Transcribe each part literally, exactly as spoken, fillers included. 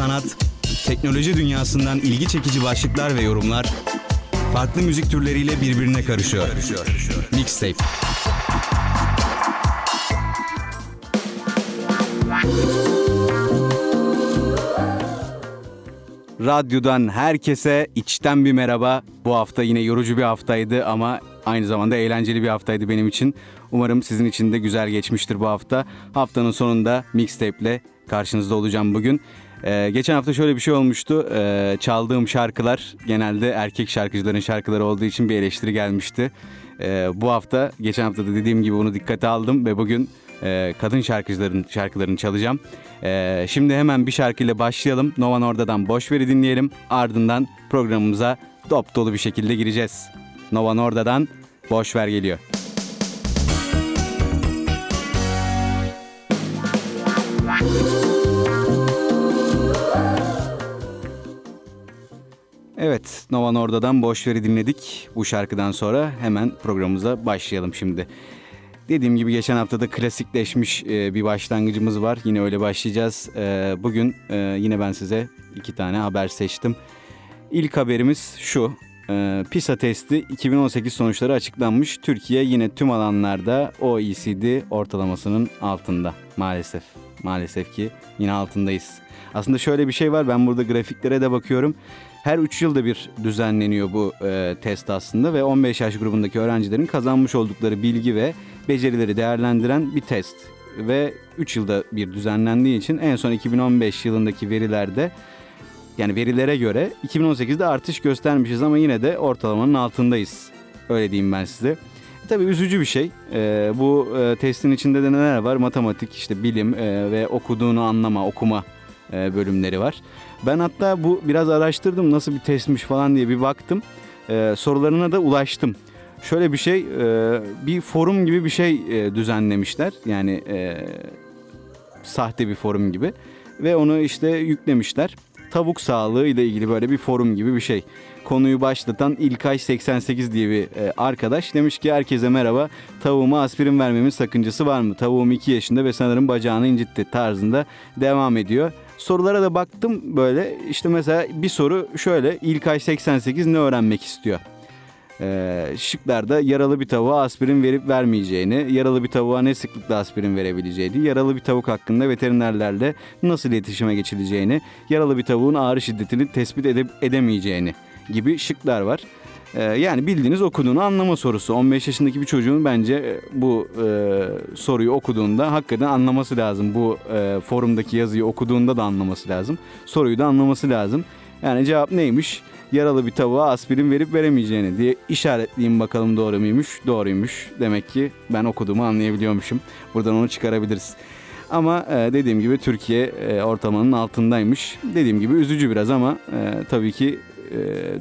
sanat, teknoloji dünyasından ilgi çekici başlıklar ve yorumlar farklı müzik türleriyle birbirine karışıyor. Mixtape. Radyodan herkese içten bir merhaba. Bu hafta yine yorucu bir haftaydı ama aynı zamanda eğlenceli bir haftaydı benim için. Umarım sizin için de güzel geçmiştir bu hafta. Haftanın sonunda Mixtape'le karşınızda olacağım bugün. Ee, geçen hafta şöyle bir şey olmuştu. Ee, çaldığım şarkılar genelde erkek şarkıcıların şarkıları olduğu için bir eleştiri gelmişti. Ee, bu hafta, geçen hafta da dediğim gibi onu dikkate aldım ve bugün e, kadın şarkıcıların şarkılarını çalacağım. Ee, şimdi hemen bir şarkıyla başlayalım. Nova Norda'dan Boşver'i dinleyelim. Ardından programımıza dop dolu bir şekilde gireceğiz. Nova Norda'dan Boşver geliyor. Evet, Nova Norda'dan Boşver'i dinledik. Bu şarkıdan sonra hemen programımıza başlayalım şimdi. Dediğim gibi geçen haftada klasikleşmiş bir başlangıcımız var. Yine öyle başlayacağız. Bugün yine ben size iki tane haber seçtim. İlk haberimiz şu. PISA testi iki bin on sekiz sonuçları açıklanmış. Türkiye yine tüm alanlarda O E C D ortalamasının altında. Maalesef. Maalesef ki yine altındayız. Aslında şöyle bir şey var. Ben burada grafiklere de bakıyorum. Her üç yılda bir düzenleniyor bu e, test aslında ve on beş yaş grubundaki öğrencilerin kazanmış oldukları bilgi ve becerileri değerlendiren bir test. Ve üç yılda bir düzenlendiği için en son iki bin on beş yılındaki verilerde, yani verilere göre iki bin on sekizde artış göstermişiz ama yine de ortalamanın altındayız. Öyle diyeyim ben size. E, tabii üzücü bir şey. E, bu e, testin içinde de neler var? Matematik, işte bilim e, ve okuduğunu anlama, okuma e, bölümleri var. Ben hatta bu biraz araştırdım, nasıl bir testmiş falan diye bir baktım. Ee, sorularına da ulaştım. Şöyle bir şey, e, bir forum gibi bir şey e, düzenlemişler. Yani e, sahte bir forum gibi. Ve onu işte yüklemişler. Tavuk sağlığı ile ilgili böyle bir forum gibi bir şey. Konuyu başlatan İlkay seksen sekiz diye bir e, arkadaş demiş ki herkese merhaba. Tavuğuma aspirin vermemin sakıncası var mı? Tavuğum iki yaşında ve sanırım bacağını incitti tarzında devam ediyor. Sorulara da baktım böyle, işte mesela bir soru şöyle: İlkay seksen sekiz ne öğrenmek istiyor? Ee, şıklarda yaralı bir tavuğa aspirin verip vermeyeceğini, yaralı bir tavuğa ne sıklıkla aspirin verebileceğini, yaralı bir tavuk hakkında veterinerlerle nasıl iletişime geçileceğini, yaralı bir tavuğun ağrı şiddetini tespit edip edemeyeceğini gibi şıklar var. Ee, yani bildiğiniz okuduğunu anlama sorusu. on beş yaşındaki bir çocuğun bence bu e, soruyu okuduğunda hakikaten anlaması lazım. Bu e, forumdaki yazıyı okuduğunda da anlaması lazım. Soruyu da anlaması lazım. Yani cevap neymiş? Yaralı bir tavuğa aspirin verip veremeyeceğini diye işaretleyeyim bakalım doğru muymuş? Doğruymuş. Demek ki ben okuduğumu anlayabiliyormuşum. Buradan onu çıkarabiliriz. Ama dediğim gibi Türkiye ortalamanın altındaymış. Dediğim gibi üzücü biraz ama tabii ki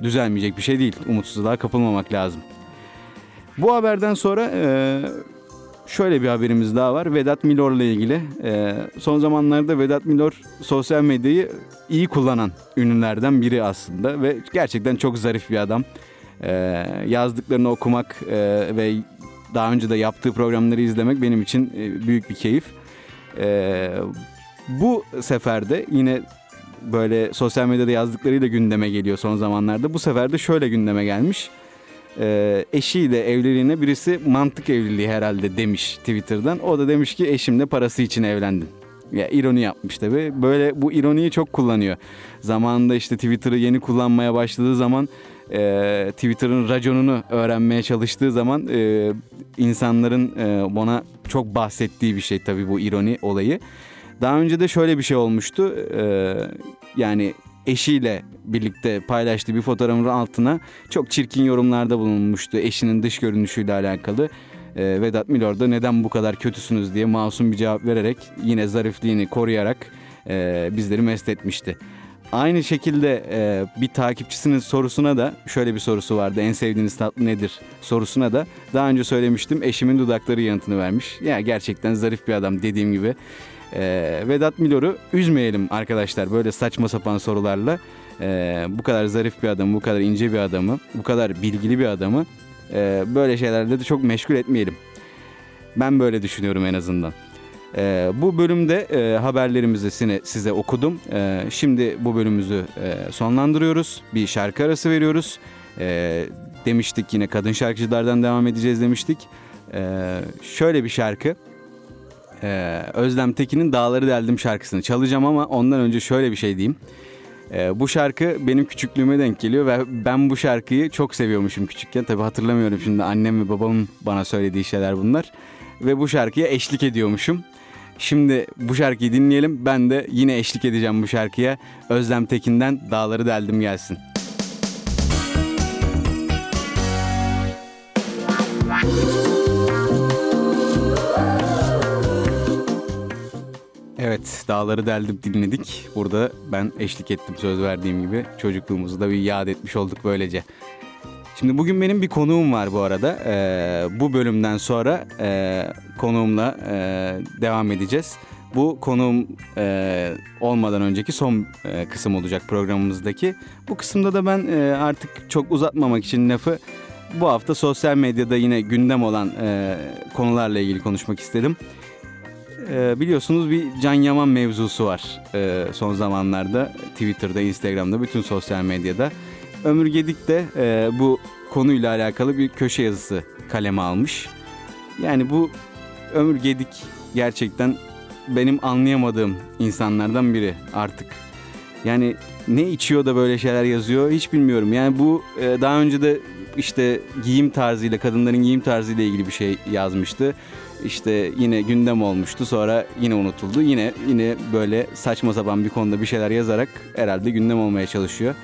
düzelmeyecek bir şey değil. Umutsuzluğa kapılmamak lazım. Bu haberden sonra şöyle bir haberimiz daha var. Vedat Milor'la ilgili. Ee, son zamanlarda Vedat Milor sosyal medyayı iyi kullanan ünlülerden biri aslında. Ve gerçekten çok zarif bir adam. Ee, yazdıklarını okumak e, ve daha önce de yaptığı programları izlemek benim için e, büyük bir keyif. Ee, bu sefer de yine böyle sosyal medyada yazdıklarıyla gündeme geliyor son zamanlarda. Bu sefer de şöyle gündeme gelmiş. Ee, eşiyle evliliğine birisi mantık evliliği herhalde demiş Twitter'dan. O da demiş ki eşimle parası için evlendim. Ya, ironi yapmış tabii. Böyle bu ironiyi çok kullanıyor. Zamanında işte Twitter'ı yeni kullanmaya başladığı zaman, e, Twitter'ın raconunu öğrenmeye çalıştığı zaman e, insanların e, bana çok bahsettiği bir şey tabii bu ironi olayı. Daha önce de şöyle bir şey olmuştu. E, yani eşiyle birlikte paylaştığı bir fotoğrafın altına çok çirkin yorumlarda bulunmuştu eşinin dış görünüşüyle alakalı. E, Vedat Milor da neden bu kadar kötüsünüz diye masum bir cevap vererek, yine zarifliğini koruyarak e, bizleri mest etmişti. Aynı şekilde e, bir takipçisinin sorusuna da şöyle bir sorusu vardı. En sevdiğiniz tatlı nedir sorusuna da daha önce söylemiştim, eşimin dudakları yanıtını vermiş. Ya gerçekten zarif bir adam dediğim gibi. Ee, Vedat Milor'u üzmeyelim arkadaşlar böyle saçma sapan sorularla. Ee, bu kadar zarif bir adamı, bu kadar ince bir adamı, bu kadar bilgili bir adamı e, böyle şeylerle de çok meşgul etmeyelim. Ben böyle düşünüyorum en azından. E, bu bölümde e, haberlerimizi sine, size okudum. E, şimdi bu bölümümüzü e, sonlandırıyoruz. Bir şarkı arası veriyoruz. E, demiştik yine kadın şarkıcılardan devam edeceğiz demiştik. E, şöyle bir şarkı. E, Özlem Tekin'in Dağları Deldim şarkısını çalacağım ama ondan önce şöyle bir şey diyeyim. E, bu şarkı benim küçüklüğüme denk geliyor ve ben bu şarkıyı çok seviyormuşum küçükken. Tabii hatırlamıyorum şimdi, annem ve babamın bana söylediği şeyler bunlar. Ve bu şarkıya eşlik ediyormuşum. Şimdi bu şarkıyı dinleyelim. Ben de yine eşlik edeceğim bu şarkıya. Özlem Tekin'den Dağları Deldim gelsin. Evet, Dağları Deldim dinledik. Burada ben eşlik ettim söz verdiğim gibi. Çocukluğumuzu da bir yad etmiş olduk böylece. Şimdi bugün benim bir konuğum var bu arada. Ee, bu bölümden sonra e, konuğumla e, devam edeceğiz. Bu konuğum e, olmadan önceki son e, kısım olacak programımızdaki. Bu kısımda da ben e, artık çok uzatmamak için lafı bu hafta sosyal medyada yine gündem olan e, konularla ilgili konuşmak istedim. E, biliyorsunuz bir Can Yaman mevzusu var e, son zamanlarda. Twitter'da, Instagram'da, bütün sosyal medyada. Ömür Gedik de e, bu konuyla alakalı bir köşe yazısı kaleme almış. Yani bu Ömür Gedik gerçekten benim anlayamadığım insanlardan biri artık. Yani ne içiyor da böyle şeyler yazıyor hiç bilmiyorum. Yani bu e, daha önce de işte giyim tarzıyla, kadınların giyim tarzıyla ilgili bir şey yazmıştı. İşte yine gündem olmuştu, sonra yine unutuldu. Yine yine böyle saçma sapan bir konuda bir şeyler yazarak herhalde gündem olmaya çalışıyor.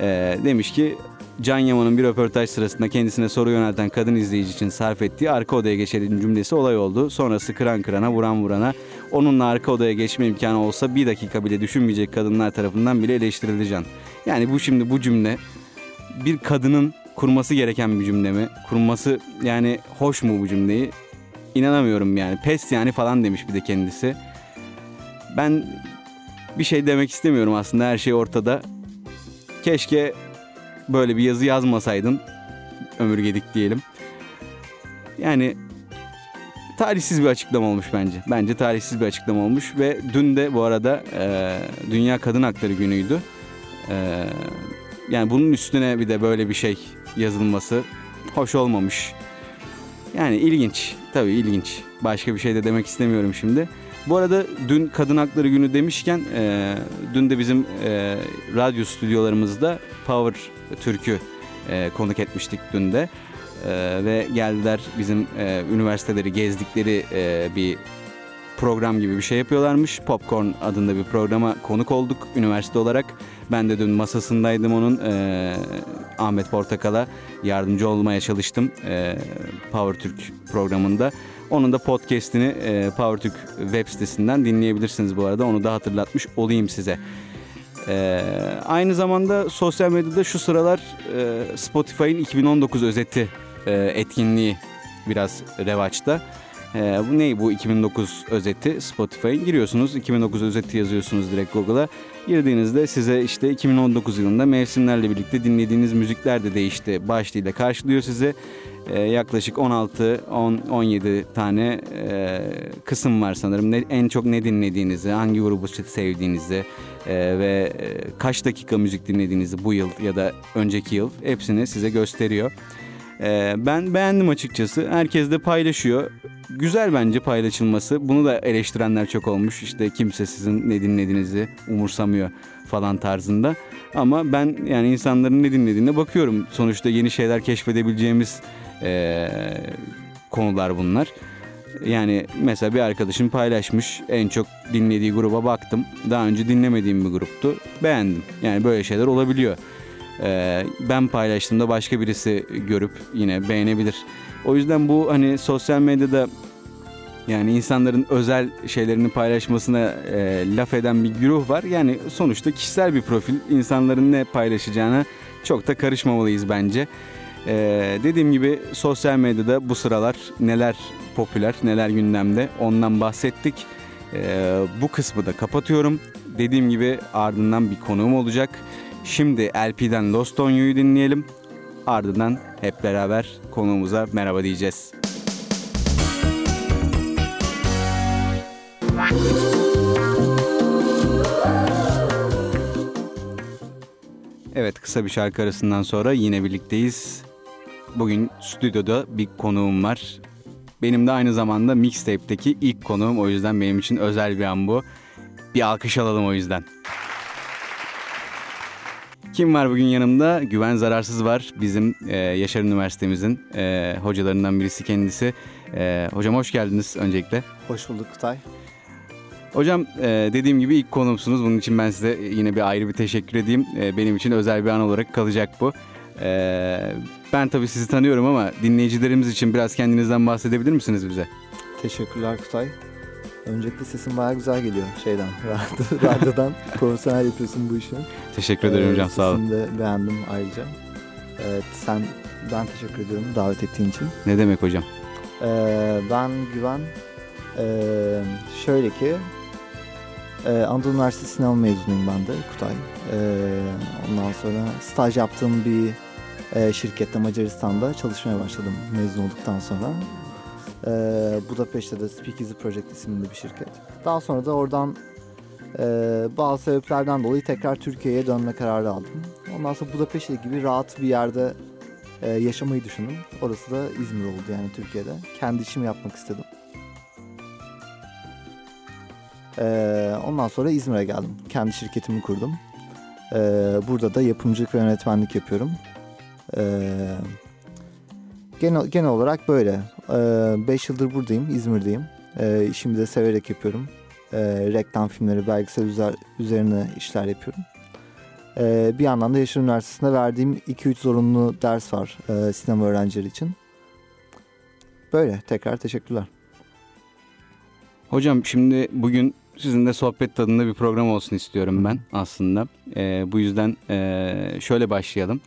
E, demiş ki Can Yaman'ın bir röportaj sırasında kendisine soru yönelten kadın izleyici için sarf ettiği "arka odaya geçelim" cümlesi olay oldu. Sonrası kıran kırana, vuran vurana, onunla arka odaya geçme imkanı olsa bir dakika bile düşünmeyecek kadınlar tarafından bile eleştirildi Can. Yani bu şimdi bu cümle bir kadının kurması gereken bir cümle mi? Kurması yani hoş mu bu cümleyi? İnanamıyorum yani. Pes yani falan demiş bir de kendisi. Ben bir şey demek istemiyorum aslında, her şey ortada. Keşke böyle bir yazı yazmasaydın Ömür Gedik diyelim. Yani tarihsiz bir açıklama olmuş bence. Bence tarihsiz bir açıklama olmuş ve dün de bu arada e, Dünya Kadın Hakları Günü'ydü. E, yani bunun üstüne bir de böyle bir şey yazılması hoş olmamış. Yani ilginç. Tabii ilginç. Başka bir şey de demek istemiyorum şimdi. Bu arada dün Kadın Hakları Günü demişken e, dün de bizim e, radyo stüdyolarımızda Power Türk'ü e, konuk etmiştik dün de. E, ve geldiler bizim e, üniversiteleri gezdikleri e, bir program gibi bir şey yapıyorlarmış. Popcorn adında bir programa konuk olduk üniversite olarak. Ben de dün masasındaydım onun. E, Ahmet Portakal'a yardımcı olmaya çalıştım e, Power Türk programında. Onun da podcast'ini e, PowerTürk web sitesinden dinleyebilirsiniz bu arada. Onu da hatırlatmış olayım size. E, aynı zamanda sosyal medyada şu sıralar e, Spotify'ın iki bin on dokuz özeti e, etkinliği biraz revaçta. E, bu ne bu iki bin dokuz özeti Spotify'ın? Giriyorsunuz, iki bin dokuz özeti yazıyorsunuz direkt Google'a. Girdiğinizde size işte iki bin on dokuz yılında mevsimlerle birlikte dinlediğiniz müzikler de değişti başlığıyla karşılıyor sizi. Ee, yaklaşık on altı on on yedi tane e, kısım var sanırım. Ne, en çok ne dinlediğinizi, hangi grubu sevdiğinizi e, ve e, kaç dakika müzik dinlediğinizi bu yıl ya da önceki yıl hepsini size gösteriyor. E, ben beğendim açıkçası. Herkes de paylaşıyor. Güzel bence paylaşılması. Bunu da eleştirenler çok olmuş. İşte kimse sizin ne dinlediğinizi umursamıyor falan tarzında. Ama ben yani insanların ne dinlediğine bakıyorum. Sonuçta yeni şeyler keşfedebileceğimiz Ee, konular bunlar. Yani mesela bir arkadaşım paylaşmış, en çok dinlediği gruba baktım, daha önce dinlemediğim bir gruptu, beğendim. Yani böyle şeyler olabiliyor. ee, ben paylaştığımda başka birisi görüp yine beğenebilir. O yüzden bu hani sosyal medyada yani insanların özel şeylerini paylaşmasına e, laf eden bir güruh var. Yani sonuçta kişisel bir profil, insanların ne paylaşacağına çok da karışmamalıyız bence. Ee, dediğim gibi sosyal medyada bu sıralar neler popüler, neler gündemde, ondan bahsettik. Ee, bu kısmı da kapatıyorum. Dediğim gibi ardından bir konuğum olacak. Şimdi L P'den Lost on You'yu dinleyelim. Ardından hep beraber konuğumuza merhaba diyeceğiz. Evet, kısa bir şarkı arasından sonra yine birlikteyiz. Bugün stüdyoda bir konuğum var. Benim de aynı zamanda Mixtape'deki ilk konuğum. O yüzden benim için özel bir an bu. Bir alkış alalım o yüzden. Kim var bugün yanımda? Güven Zararsız var. Bizim e, Yaşar Üniversitemizin e, hocalarından birisi kendisi. E, hocam hoş geldiniz öncelikle. Hoş bulduk Kutay. Hocam e, dediğim gibi ilk konuğumsunuz. Bunun için ben size yine bir ayrı bir teşekkür edeyim. E, benim için özel bir an olarak kalacak bu. E, ben tabii sizi tanıyorum ama dinleyicilerimiz için biraz kendinizden bahsedebilir misiniz bize? Teşekkürler Kutay. Öncelikle sesin bayağı güzel geliyor şeyden, radyodan. Profesyonel yapıyorsun bu işi. Teşekkür ederim ee, hocam, sağ olun. Sesini de beğendim ayrıca. Evet, sen, ben teşekkür ediyorum davet ettiğin için. Ne demek hocam? Ee, ben Güven. Ee, şöyle ki, e, Anadolu Üniversitesi sinema mezunuyum ben de, Kutay. Ee, ondan sonra staj yaptığım bir e, şirkette Macaristan'da çalışmaya başladım mezun olduktan sonra. Ee, Budapeşte'de Speak Easy Project isimli bir şirket. Daha sonra da oradan e, bazı sebeplerden dolayı tekrar Türkiye'ye dönme kararı aldım. Ondan sonra Budapeşte gibi rahat bir yerde e, yaşamayı düşündüm. Orası da İzmir oldu, yani Türkiye'de. Kendi işimi yapmak istedim. E, ondan sonra İzmir'e geldim. Kendi şirketimi kurdum. E, burada da yapımcılık ve yönetmenlik yapıyorum. E, genel, genel olarak böyle. beş yıldır buradayım, İzmir'deyim. E, işimi de severek yapıyorum. E, reklam filmleri, belgesel üzerine işler yapıyorum. E, bir yandan da Yaşar Üniversitesi'nde verdiğim iki üç zorunlu ders var e, sinema öğrencileri için. Böyle, tekrar teşekkürler. Hocam şimdi bugün sizinle sohbet tadında bir program olsun istiyorum ben aslında. E, bu yüzden e, şöyle başlayalım.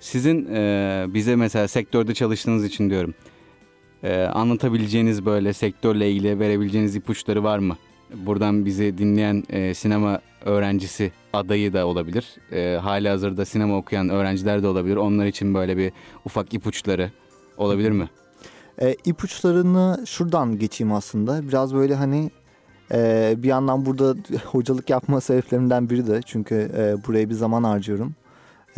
Sizin e, bize mesela sektörde çalıştığınız için diyorum. Ee, anlatabileceğiniz böyle sektörle ilgili verebileceğiniz ipuçları var mı? Buradan bizi dinleyen e, sinema öğrencisi adayı da olabilir. E, hali hazırda sinema okuyan öğrenciler de olabilir. Onlar için böyle bir ufak ipuçları olabilir mi? E, ipuçlarını şuradan geçeyim aslında. Biraz böyle hani e, bir yandan burada hocalık yapma sebeplerimden biri de. Çünkü e, buraya bir zaman harcıyorum.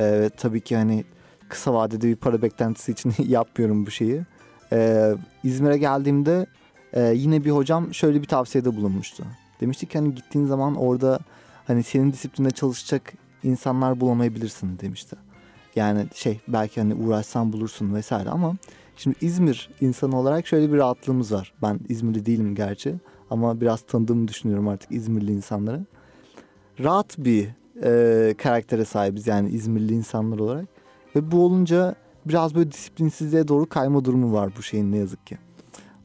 E, tabii ki hani kısa vadede bir para beklentisi için yapmıyorum bu şeyi. Ee, İzmir'e geldiğimde e, yine bir hocam şöyle bir tavsiyede bulunmuştu. Demişti ki hani gittiğin zaman orada hani senin disiplinle çalışacak insanlar bulamayabilirsin demişti. Yani şey belki hani uğraşsan bulursun vesaire ama şimdi İzmir insanı olarak şöyle bir rahatlığımız var. Ben İzmirli değilim gerçi ama biraz tanıdığımı düşünüyorum artık İzmirli insanları. Rahat bir e, karaktere sahibiz yani İzmirli insanlar olarak ve bu olunca biraz böyle disiplinsizliğe doğru kayma durumu var bu şeyin ne yazık ki.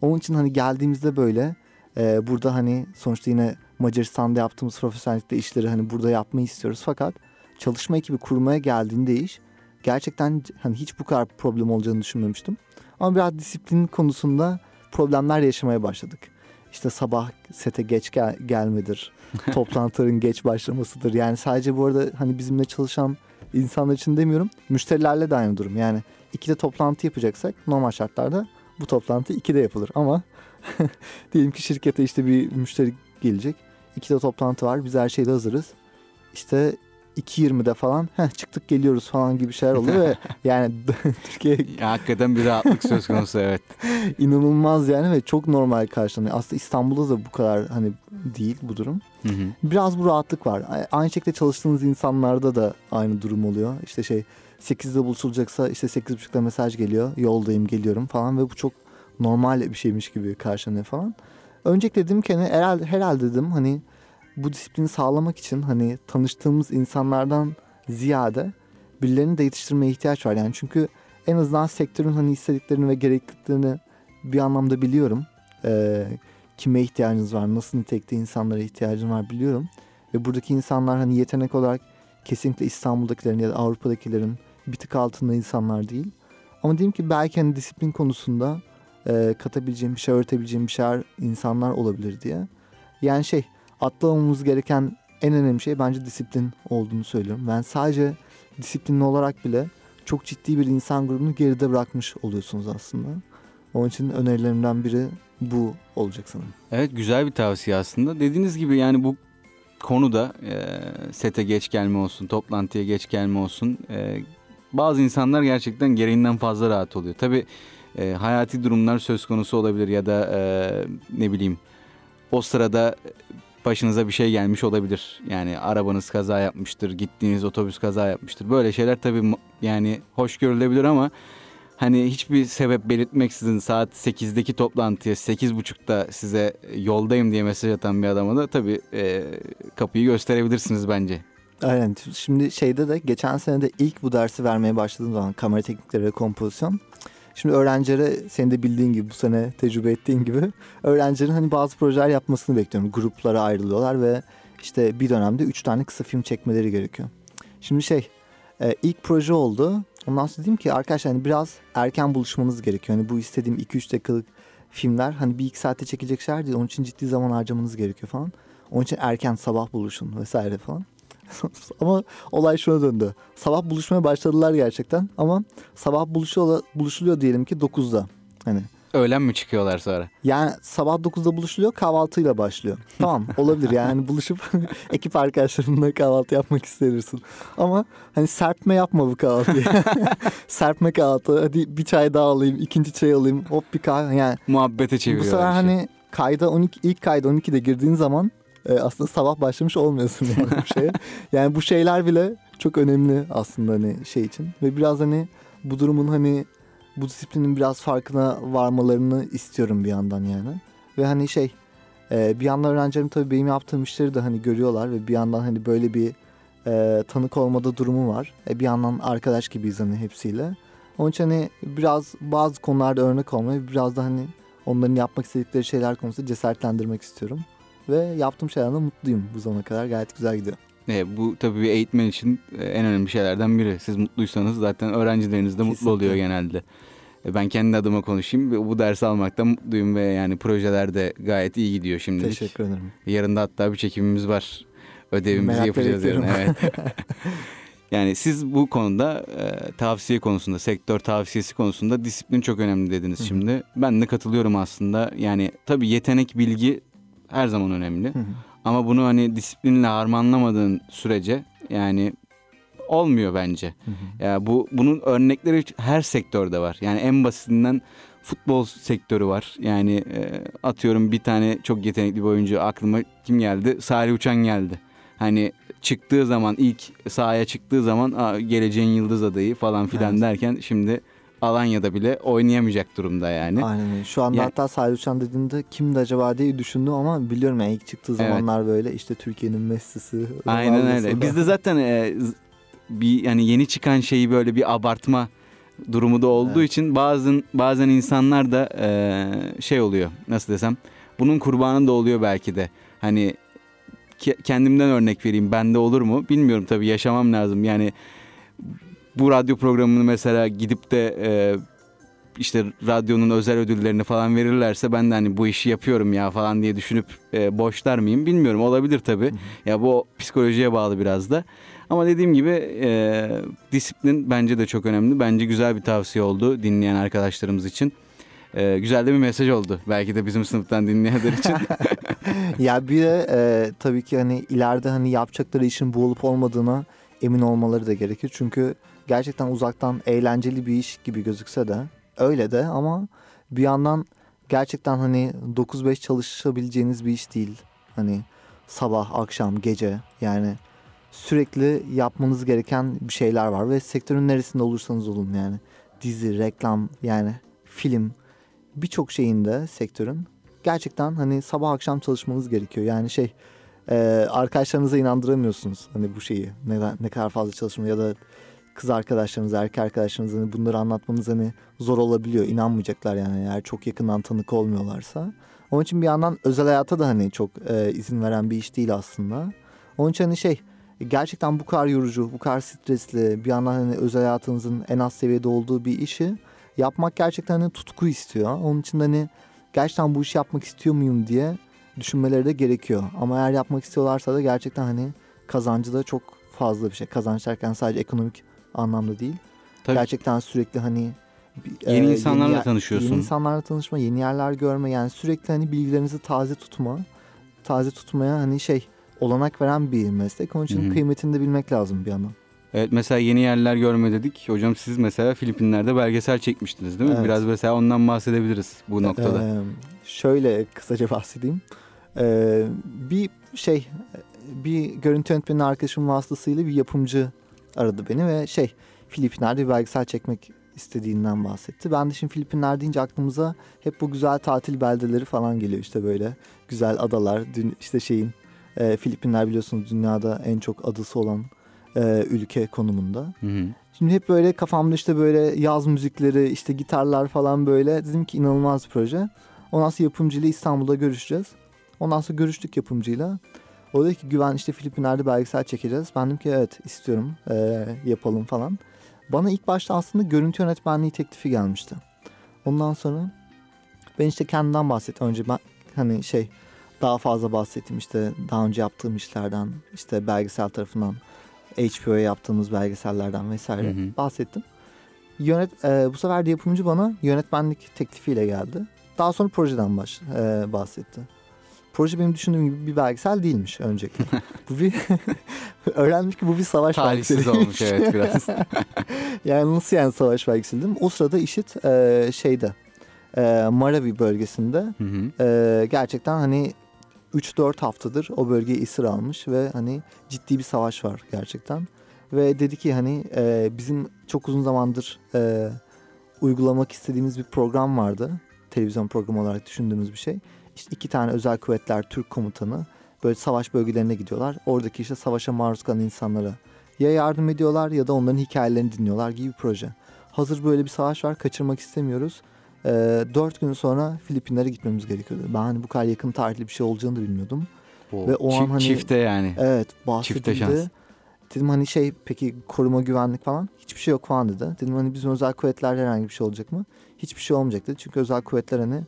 Onun için hani geldiğimizde böyle e, burada hani sonuçta yine Macaristan'da yaptığımız profesyonellikte işleri hani burada yapmayı istiyoruz. Fakat çalışma ekibi kurmaya geldiğinde iş gerçekten hani hiç bu kadar problem olacağını düşünmemiştim. Ama biraz disiplin konusunda problemler yaşamaya başladık. İşte sabah sete geç gel- gelmedir, toplantıların geç başlamasıdır. Yani sadece bu arada hani bizimle çalışan İnsanlar için demiyorum, müşterilerle de aynı durum. Yani ikide toplantı yapacaksak normal şartlarda bu toplantı ikide yapılır. Ama diyelim ki şirkete işte bir müşteri gelecek. ikide toplantı var, biz her şeyde hazırız. İşte iki yirmide falan heh, çıktık geliyoruz falan gibi şeyler oluyor. Ve yani Türkiye... Ya, hakikaten bir rahatlık söz konusu, evet. İnanılmaz yani ve çok normal karşılanıyor. Aslında İstanbul'da da bu kadar hani değil bu durum. Hı hı. Biraz bu rahatlık var. Aynı şekilde çalıştığınız insanlarda da aynı durum oluyor. İşte şey sekizde buluşulacaksa işte sekiz buçukta mesaj geliyor. Yoldayım geliyorum falan ve bu çok normal bir şeymiş gibi karşılanıyor falan. Öncelikle dedim ki hani, herhalde, herhalde dedim hani bu disiplini sağlamak için hani tanıştığımız insanlardan ziyade birilerini de yetiştirmeye ihtiyaç var. Yani çünkü en azından sektörün hani istediklerini ve gerekliliklerini bir anlamda biliyorum. Ee, kime ihtiyacınız var, nasıl nitelikte insanlara ihtiyacın var biliyorum. Ve buradaki insanlar hani yetenek olarak kesinlikle İstanbul'dakilerin ya da Avrupa'dakilerin bir tık altında insanlar değil. Ama diyeyim ki belki hani disiplin konusunda e, katabileceğim bir şey, öğretebileceğim bir şeyler insanlar olabilir diye. Yani şey... Atlamamız gereken en önemli şey bence disiplin olduğunu söylüyorum. Ben sadece disiplinli olarak bile çok ciddi bir insan grubunu geride bırakmış oluyorsunuz aslında. Onun için önerilerimden biri bu olacak sanırım. Evet, güzel bir tavsiye aslında. Dediğiniz gibi yani bu konuda e, sete geç gelme olsun, toplantıya geç gelme olsun, e, bazı insanlar gerçekten gereğinden fazla rahat oluyor. Tabii e, hayati durumlar söz konusu olabilir ya da e, ne bileyim o sırada başınıza bir şey gelmiş olabilir. Yani arabanız kaza yapmıştır, gittiğiniz otobüs kaza yapmıştır. Böyle şeyler tabii yani hoş görülebilir ama hani hiçbir sebep belirtmeksizin saat sekizdeki toplantıya sekiz buçukta size yoldayım diye mesaj atan bir adama da tabii e, kapıyı gösterebilirsiniz bence. Aynen. Şimdi şeyde de geçen sene de ilk bu dersi vermeye başladığım zaman kamera teknikleri ve kompozisyon. Şimdi öğrencilere senin de bildiğin gibi bu sene tecrübe ettiğin gibi öğrencilerin hani bazı projeler yapmasını bekliyorum. Gruplara ayrılıyorlar ve işte bir dönemde üç tane kısa film çekmeleri gerekiyor. Şimdi şey e, ilk proje oldu. Ondan sonra dedim ki arkadaşlar hani biraz erken buluşmamız gerekiyor. Hani bu istediğim iki üç dakikalık filmler hani bir iki saatte çekilecek şeyler değil. Onun için ciddi zaman harcamanız gerekiyor falan. Onun için erken sabah buluşun vesaire falan. Ama olay şuna döndü. Sabah buluşmaya başladılar gerçekten ama sabah buluşuyor, buluşuluyor diyelim ki dokuzda. Hani öğlen mi çıkıyorlar sonra? Yani sabah dokuzda buluşuluyor, kahvaltıyla başlıyor. Tamam, olabilir yani buluşup ekip arkadaşlarınla kahvaltı yapmak istersin. Ama hani serpme yapma bu kahvaltıyı. Serpme kahvaltı. Hadi bir çay daha alayım, ikinci çay alayım, hop bir kahve. Yani muhabbete çeviriyorlar. Bu sefer hani şey. kayda on iki, ilk kayda on ikide girdiğin zaman aslında sabah başlamış olmuyorsun yani bu şeye. Yani bu şeyler bile çok önemli aslında hani şey için. Ve biraz hani bu durumun hani bu disiplinin biraz farkına varmalarını istiyorum bir yandan yani. Ve hani şey bir yandan öğrencilerim tabii benim yaptığım işleri de hani görüyorlar. Ve bir yandan hani böyle bir e, tanık olmada durumu var. E bir yandan arkadaş gibiyiz hani hepsiyle. Onun için hani biraz bazı konularda örnek olmayı biraz da hani onların yapmak istedikleri şeyler konusunda cesaretlendirmek istiyorum. Ve yaptığım şeylerden mutluyum bu zamana kadar. Gayet güzel gidiyor. E, bu tabii bir eğitmen için en önemli şeylerden biri. Siz mutluysanız zaten öğrencileriniz de kesinlikle mutlu oluyor genelde. E, ben kendi adıma konuşayım. Bu dersi almaktan mutluyum ve yani projeler de gayet iyi gidiyor şimdilik. Teşekkür ederim. Yarın da hatta bir çekimimiz var. Ödevimizi merak yapacağız yarın. Evet. Yani siz bu konuda e, tavsiye konusunda, sektör tavsiyesi konusunda disiplin çok önemli dediniz. Hı. Şimdi. Ben de katılıyorum aslında. Yani tabii yetenek, bilgi her zaman önemli. Hı hı. Ama bunu hani disiplinle harmanlamadığın sürece yani olmuyor bence. Hı hı. Ya bu bunun örnekleri her sektörde var. Yani en basitinden futbol sektörü var. Yani e, atıyorum bir tane çok yetenekli bir oyuncu aklıma kim geldi? Sari Uçan geldi. Hani çıktığı zaman ilk sahaya çıktığı zaman geleceğin yıldız adayı falan filan evet. derken şimdi Alanya'da bile oynayamayacak durumda yani. Aynen. Şu anda yani, hatta Sari Uçan dediğinde kimdi acaba diye düşündüm ama biliyorum yani ilk çıktığı zamanlar evet. böyle işte Türkiye'nin Messi'si. Aynen öyle. Bizde zaten e, bir yani yeni çıkan şeyi böyle bir abartma durumu da olduğu evet. için bazen bazen insanlar da e, şey oluyor. Nasıl desem? Bunun kurbanı da oluyor belki de. Hani kendimden örnek vereyim. Bende olur mu? Bilmiyorum tabii, yaşamam lazım. Yani bu radyo programını mesela gidip de e, işte radyonun özel ödüllerini falan verirlerse ben de hani bu işi yapıyorum ya falan diye düşünüp e, boşlar mıyım bilmiyorum. Olabilir tabii. Ya bu psikolojiye bağlı biraz da. Ama dediğim gibi e, disiplin bence de çok önemli. Bence güzel bir tavsiye oldu dinleyen arkadaşlarımız için. E, güzel de bir mesaj oldu. Belki de bizim sınıftan dinleyenler için. Ya bir de e, tabii ki hani ileride hani yapacakları işin bu olup olmadığına emin olmaları da gerekir. Çünkü gerçekten uzaktan eğlenceli bir iş gibi gözükse de öyle de ama bir yandan gerçekten hani dokuz beş çalışabileceğiniz bir iş değil. Hani sabah, akşam, gece yani sürekli yapmanız gereken bir şeyler var ve sektörün neresinde olursanız olun yani dizi, reklam yani film birçok şeyinde sektörün gerçekten hani sabah akşam çalışmanız gerekiyor. Yani şey e, arkadaşlarınıza inandıramıyorsunuz hani bu şeyi neden ne kadar fazla çalışma ya da kız arkadaşlarınız, erkek arkadaşlarınız hani bunları anlatmanız hani zor olabiliyor. İnanmayacaklar yani eğer çok yakından tanık olmuyorlarsa. Onun için bir yandan özel hayata da hani çok e, izin veren bir iş değil aslında. Onun için hani şey gerçekten bu kadar yorucu, bu kadar stresli bir yandan hani özel hayatınızın en az seviyede olduğu bir işi yapmak gerçekten hani tutku istiyor. Onun için hani gerçekten bu işi yapmak istiyor muyum diye düşünmeleri de gerekiyor. Ama eğer yapmak istiyorlarsa da gerçekten hani kazancı da çok fazla bir şey. Kazanç derken sadece ekonomik anlamda değil. Tabii. Gerçekten sürekli hani Yeni insanlarla yeni, tanışıyorsun. Yeni insanlarla tanışma, yeni yerler görme, yani sürekli hani bilgilerinizi taze tutma, taze tutmaya hani şey olanak veren bir meslek. Onun için Hı-hı. kıymetini de bilmek lazım bir yandan. Evet, mesela yeni yerler görme dedik. Hocam siz mesela Filipinler'de belgesel çekmiştiniz değil mi? Evet. Biraz mesela ondan bahsedebiliriz bu noktada. Ee, şöyle kısaca bahsedeyim. Ee, bir şey, bir görüntü yönetmeni arkadaşım vasıtasıyla bir yapımcı aradı beni ve şey Filipinler'de bir belgesel çekmek istediğinden bahsetti. Ben de şimdi Filipinler deyince aklımıza hep bu güzel tatil beldeleri falan geliyor, işte böyle güzel adalar. Dün işte şeyin e, Filipinler biliyorsunuz dünyada en çok adası olan e, ülke konumunda. Hı hı. Şimdi hep böyle kafamda işte böyle yaz müzikleri, işte gitarlar falan böyle. Dedim ki inanılmaz bir proje. Ondan sonra yapımcıyla İstanbul'da görüşeceğiz. Ondan sonra görüştük yapımcıyla. O dedi ki Güven işte Filipinler'de belgesel çekeceğiz. Ben dedim ki evet istiyorum, e, yapalım falan. Bana ilk başta aslında görüntü yönetmenliği teklifi gelmişti. Ondan sonra ben işte kendimden bahsettim. Önce ben hani şey daha fazla bahsettim işte daha önce yaptığım işlerden, işte belgesel tarafından, H B O'ya yaptığımız belgesellerden vesaire hı hı. bahsettim. Yönet, e, bu sefer de yapımcı bana yönetmenlik teklifiyle geldi. Daha sonra projeden baş, e, bahsetti. Proje benim düşündüğüm gibi bir belgesel değilmiş öncelikle. Bu bir öğrenmiş ki bu bir savaş belgeseli. Talihsiz olmuş evet biraz. Yani nasıl yani savaş belgeseli değil mi? O sırada IŞİD e, şeyde e, Maravi bölgesinde hı hı. E, gerçekten hani üç dört haftadır o bölgeyi esir almış ve hani ciddi bir savaş var gerçekten. Ve dedi ki hani e, bizim çok uzun zamandır e, uygulamak istediğimiz bir program vardı. Televizyon programı olarak düşündüğümüz bir şey. İşte iki tane özel kuvvetler Türk komutanı böyle savaş bölgelerine gidiyorlar. Oradaki işte savaşa maruz kalan insanlara ya yardım ediyorlar ya da onların hikayelerini dinliyorlar gibi bir proje. Hazır böyle bir savaş var, kaçırmak istemiyoruz. Ee, dört gün sonra Filipinler'e gitmemiz gerekiyordu. Ben hani bu kadar yakın tarihli bir şey olacağını da bilmiyordum. O, Ve o çift, an hani, çifte yani. Evet bahsedildi. Dedim hani şey peki koruma güvenlik falan hiçbir şey yok falan dedi. Dedim hani bizim özel kuvvetlerle herhangi bir şey olacak mı? Hiçbir şey olmayacak dedi. Çünkü özel kuvvetler hani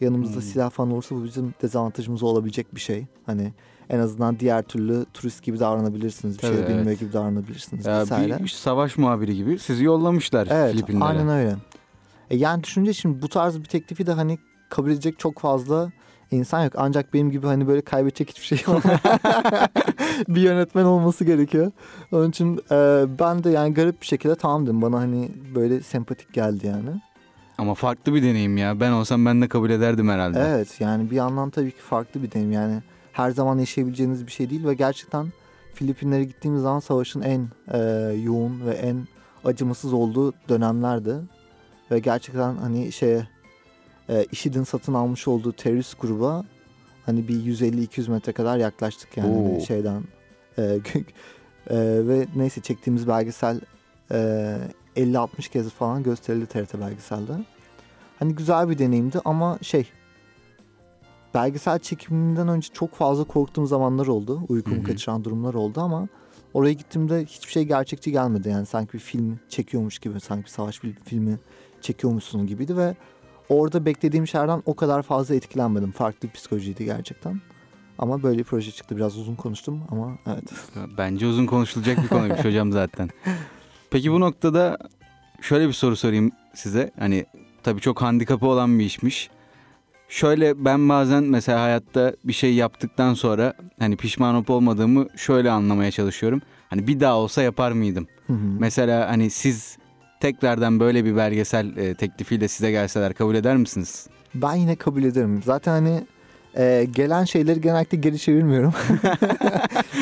yanımızda hmm. silah falan olursa bu bizim dezavantajımız olabilecek bir şey. Hani en azından diğer türlü turist gibi davranabilirsiniz. Bir Tabii, şey evet. bilmiyor gibi davranabilirsiniz. Ya bir, bir savaş muhabiri gibi sizi yollamışlar evet, Filipinlere. Evet aynen öyle. E yani düşünce şimdi bu tarz bir teklifi de hani kabul edecek çok fazla insan yok. Ancak benim gibi hani böyle kaybedecek hiçbir şey yok. Bir yönetmen olması gerekiyor. Onun için e, ben de yani garip bir şekilde tamam dedim. Bana hani böyle sempatik geldi yani. Ama farklı bir deneyim ya. Ben olsam ben de kabul ederdim herhalde. Evet yani bir yandan tabii ki farklı bir deneyim. Yani her zaman yaşayabileceğiniz bir şey değil ve gerçekten Filipinler'e gittiğimiz zaman savaşın en e, yoğun ve en acımasız olduğu dönemlerdi. Ve gerçekten hani şey e, IŞİD'in satın almış olduğu terörist gruba hani bir yüz elli iki yüz metre kadar yaklaştık yani Oo. şeyden. E, e, ve neyse çektiğimiz belgesel e, elli altmış kez falan gösterildi T R T belgeselde. Hani güzel bir deneyimdi ama şey belgesel çekiminden önce çok fazla korktuğum zamanlar oldu. Uykumu Hı-hı. kaçıran durumlar oldu ama oraya gittiğimde hiçbir şey gerçekçi gelmedi. Yani sanki bir film çekiyormuş gibi, sanki bir savaş filmi çekiyormuşsun gibiydi ve orada beklediğim şeylerden o kadar fazla etkilenmedim. Farklı bir psikolojiydi gerçekten. Ama böyle bir proje çıktı. Biraz uzun konuştum ama evet. Bence uzun konuşulacak bir konuymuş hocam zaten. Peki bu noktada şöyle bir soru sorayım size. Hani tabii çok handikapı olan bir işmiş. Şöyle ben bazen mesela hayatta bir şey yaptıktan sonra hani pişman olup olmadığımı şöyle anlamaya çalışıyorum. Hani bir daha olsa yapar mıydım? Hı hı. Mesela hani siz tekrardan böyle bir belgesel e, teklifiyle size gelseler kabul eder misiniz? Ben yine kabul ederim. Zaten hani e, gelen şeyleri genellikle geri çevirmiyorum.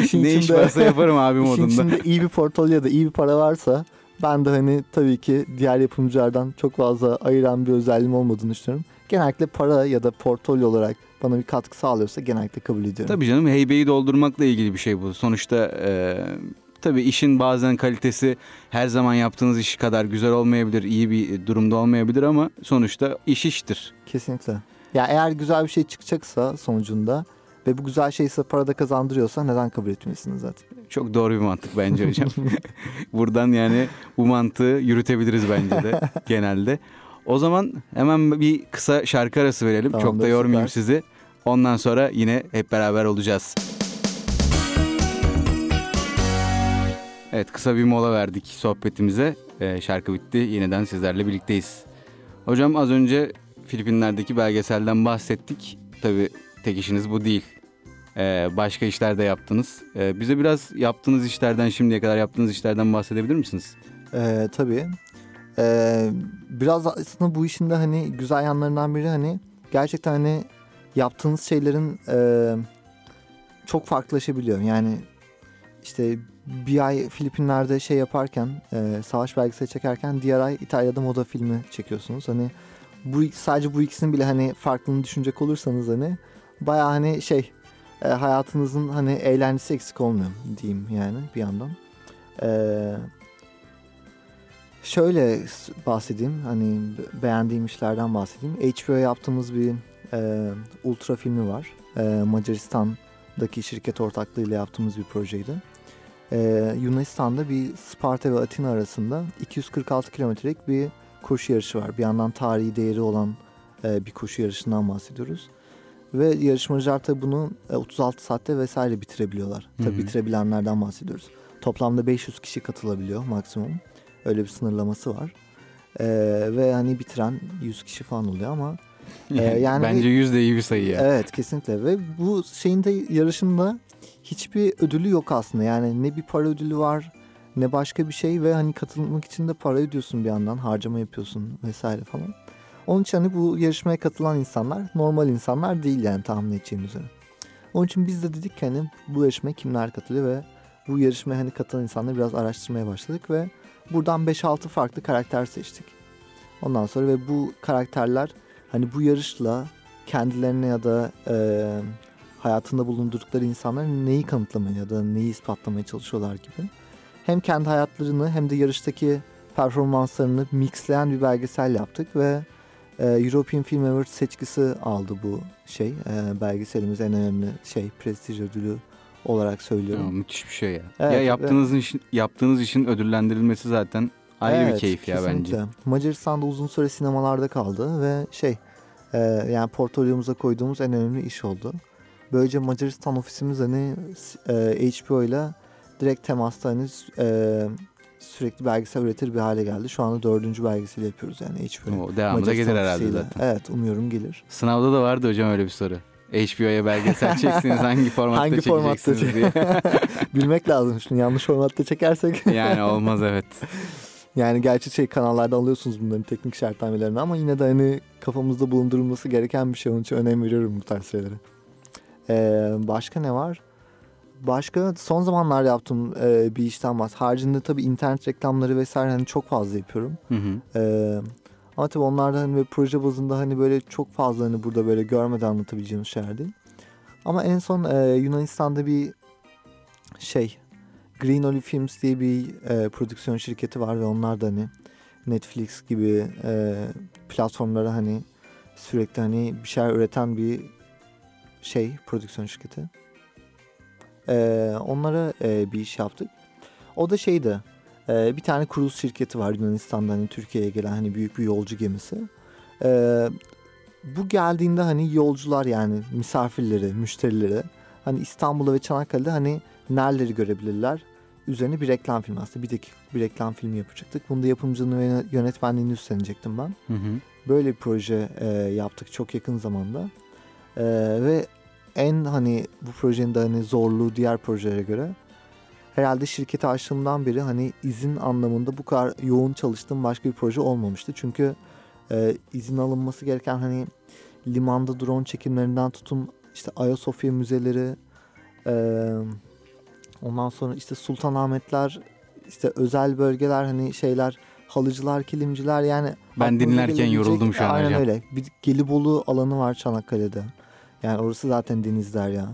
İşin ne iş varsa yaparım abi modunda. İşin içinde iyi bir portfolyo da iyi bir para varsa ben de hani tabii ki diğer yapımcılardan çok fazla ayıran bir özelliğim olmadığını düşünüyorum. Genellikle para ya da portfolyo olarak bana bir katkı sağlıyorsa genellikle kabul ediyorum. Tabii canım, heybeyi doldurmakla ilgili bir şey bu. Sonuçta e, tabii işin bazen kalitesi her zaman yaptığınız iş kadar güzel olmayabilir, iyi bir durumda olmayabilir ama sonuçta iş iştir. Kesinlikle. Ya eğer güzel bir şey çıkacaksa sonucunda ve bu güzel şeyse para da kazandırıyorsa neden kabul etmiyorsunuz zaten? Çok doğru bir mantık bence hocam. Buradan yani bu mantığı yürütebiliriz bence de genelde. O zaman hemen bir kısa şarkı arası verelim. Tamam, çok da yormayayım süper. sizi. Ondan sonra yine hep beraber olacağız. Evet, kısa bir mola verdik sohbetimize. Ee, şarkı bitti. Yeniden sizlerle birlikteyiz. Hocam az önce Filipinler'deki belgeselden bahsettik. Tabii tek işiniz bu değil. Ee, başka işler de yaptınız. Ee, bize biraz yaptığınız işlerden, şimdiye kadar yaptığınız işlerden bahsedebilir misiniz? Ee, tabii. Ee, biraz aslında bu işin de hani güzel yanlarından biri hani gerçekten hani yaptığınız şeylerin e, çok farklılaşabiliyor. Yani işte bir ay Filipinler'de şey yaparken, e, savaş belgeseli çekerken diğer ay İtalya'da moda filmi çekiyorsunuz. Hani bu sadece bu ikisinin bile hani farklılığını düşünecek olursanız hani bayağı hani şey e, hayatınızın hani eğlencesi eksik olmuyor diyeyim yani bir yandan. Eee Şöyle bahsedeyim, hani beğendiğim işlerden bahsedeyim. H B O'ya yaptığımız bir e, ultra filmi var. E, Macaristan'daki şirket ortaklığıyla yaptığımız bir projeydi. E, Yunanistan'da bir Sparta ve Atina arasında iki yüz kırk altı kilometrelik bir koşu yarışı var. Bir yandan tarihi değeri olan e, bir koşu yarışından bahsediyoruz. Ve yarışmacılar tabii bunu e, otuz altı saatte vesaire bitirebiliyorlar. Hı-hı. Tabii bitirebilenlerden bahsediyoruz. Toplamda beş yüz kişi katılabiliyor maksimum. Öyle bir sınırlaması var. Ee, ve hani bitiren yüz kişi falan oluyor ama e, yani bence yüz de iyi bir sayı ya. Evet, kesinlikle. Ve bu şeyin de yarışında hiçbir ödülü yok aslında. Yani ne bir para ödülü var, ne başka bir şey ve hani katılmak için de para ödüyorsun bir yandan, harcama yapıyorsun vesaire falan. Onun için hani bu yarışmaya katılan insanlar normal insanlar değil yani tahmin edeceğim üzere. Onun için biz de dedik ki hani bu yarışmaya kimler katılıyor ve bu yarışmaya hani katılan insanları biraz araştırmaya başladık ve buradan beş altı farklı karakter seçtik. Ondan sonra ve bu karakterler hani bu yarışla kendilerine ya da e, hayatında bulundurdukları insanlar neyi kanıtlamaya ya da neyi ispatlamaya çalışıyorlar gibi. Hem kendi hayatlarını hem de yarıştaki performanslarını mixleyen bir belgesel yaptık ve e, European Film Awards seçkisi aldı bu şey. E, belgeselimiz en önemli şey, prestij ödülü olarak söylüyorum. Ya, müthiş bir şey ya. Evet, ya yaptığınız evet. işin, yaptığınız işin ödüllendirilmesi zaten ayrı evet, bir keyif ya kesinlikle. Bence. Macaristan'da uzun süre sinemalarda kaldı ve şey e, yani portfolyomuza koyduğumuz en önemli iş oldu. Böylece Macaristan ofisimiz hani e, H B O ile direkt temasta hani e, sürekli belgesel üretir bir hale geldi. Şu anda dördüncü belgeseli yapıyoruz yani H B O. Devamı da gelir herhalde zaten. Evet, umuyorum gelir. Sınavda da vardı hocam öyle bir soru. H B O'ya belgesel çeksiniz hangi formatta hangi çekeceksiniz formatta diye. Bilmek lazım şimdi, yanlış formatta çekersek. Yani olmaz evet. Yani gerçi şey kanallardan alıyorsunuz bunların teknik şartnamelerini ama yine de hani kafamızda bulundurulması gereken bir şey, onun için önem veriyorum bu tarz şeylere. Ee, başka ne var? Başka son zamanlarda yaptığım e, bir işten var. Haricinde tabii internet reklamları vesaire hani çok fazla yapıyorum. Hı hı. Ee, Ama tabii onlardan hani böyle proje bazında hani böyle çok fazla hani burada böyle görmeden anlatabileceğim şeyler değil. Ama en son e, Yunanistan'da bir şey Green Olive Films diye bir e, prodüksiyon şirketi var ve onlar da hani Netflix gibi e, platformlara hani sürekli hani bir şeyler üreten bir şey prodüksiyon şirketi. E, onlara e, bir iş yaptık. O da şeydi. Ee, bir tane cruise şirketi var Yunanistan'da hani Türkiye'ye gelen hani büyük bir yolcu gemisi. Ee, bu geldiğinde hani yolcular yani misafirleri, müşterileri hani İstanbul'a ve Çanakkale'de hani nereleri görebilirler? Üzerine bir reklam filmi aslında. Bir dakikalık bir reklam filmi yapacaktık. Bunda yapımcılığını ve yönetmenliğini üstlenecektim ben. Hı hı. Böyle bir proje e, yaptık çok yakın zamanda. E, ve en hani bu projenin de hani zorluğu diğer projelere göre herhalde şirketi açtığımdan beri hani izin anlamında bu kadar yoğun çalıştığım başka bir proje olmamıştı. Çünkü e, izin alınması gereken hani limanda drone çekimlerinden tutun işte Ayasofya müzeleri, e, ondan sonra işte Sultanahmetler, işte özel bölgeler hani şeyler, halıcılar, kilimciler yani. Ben dinlerken yoruldum şu an hocam. Aynen öyle. Bir Gelibolu alanı var Çanakkale'de. Yani orası zaten denizler ya.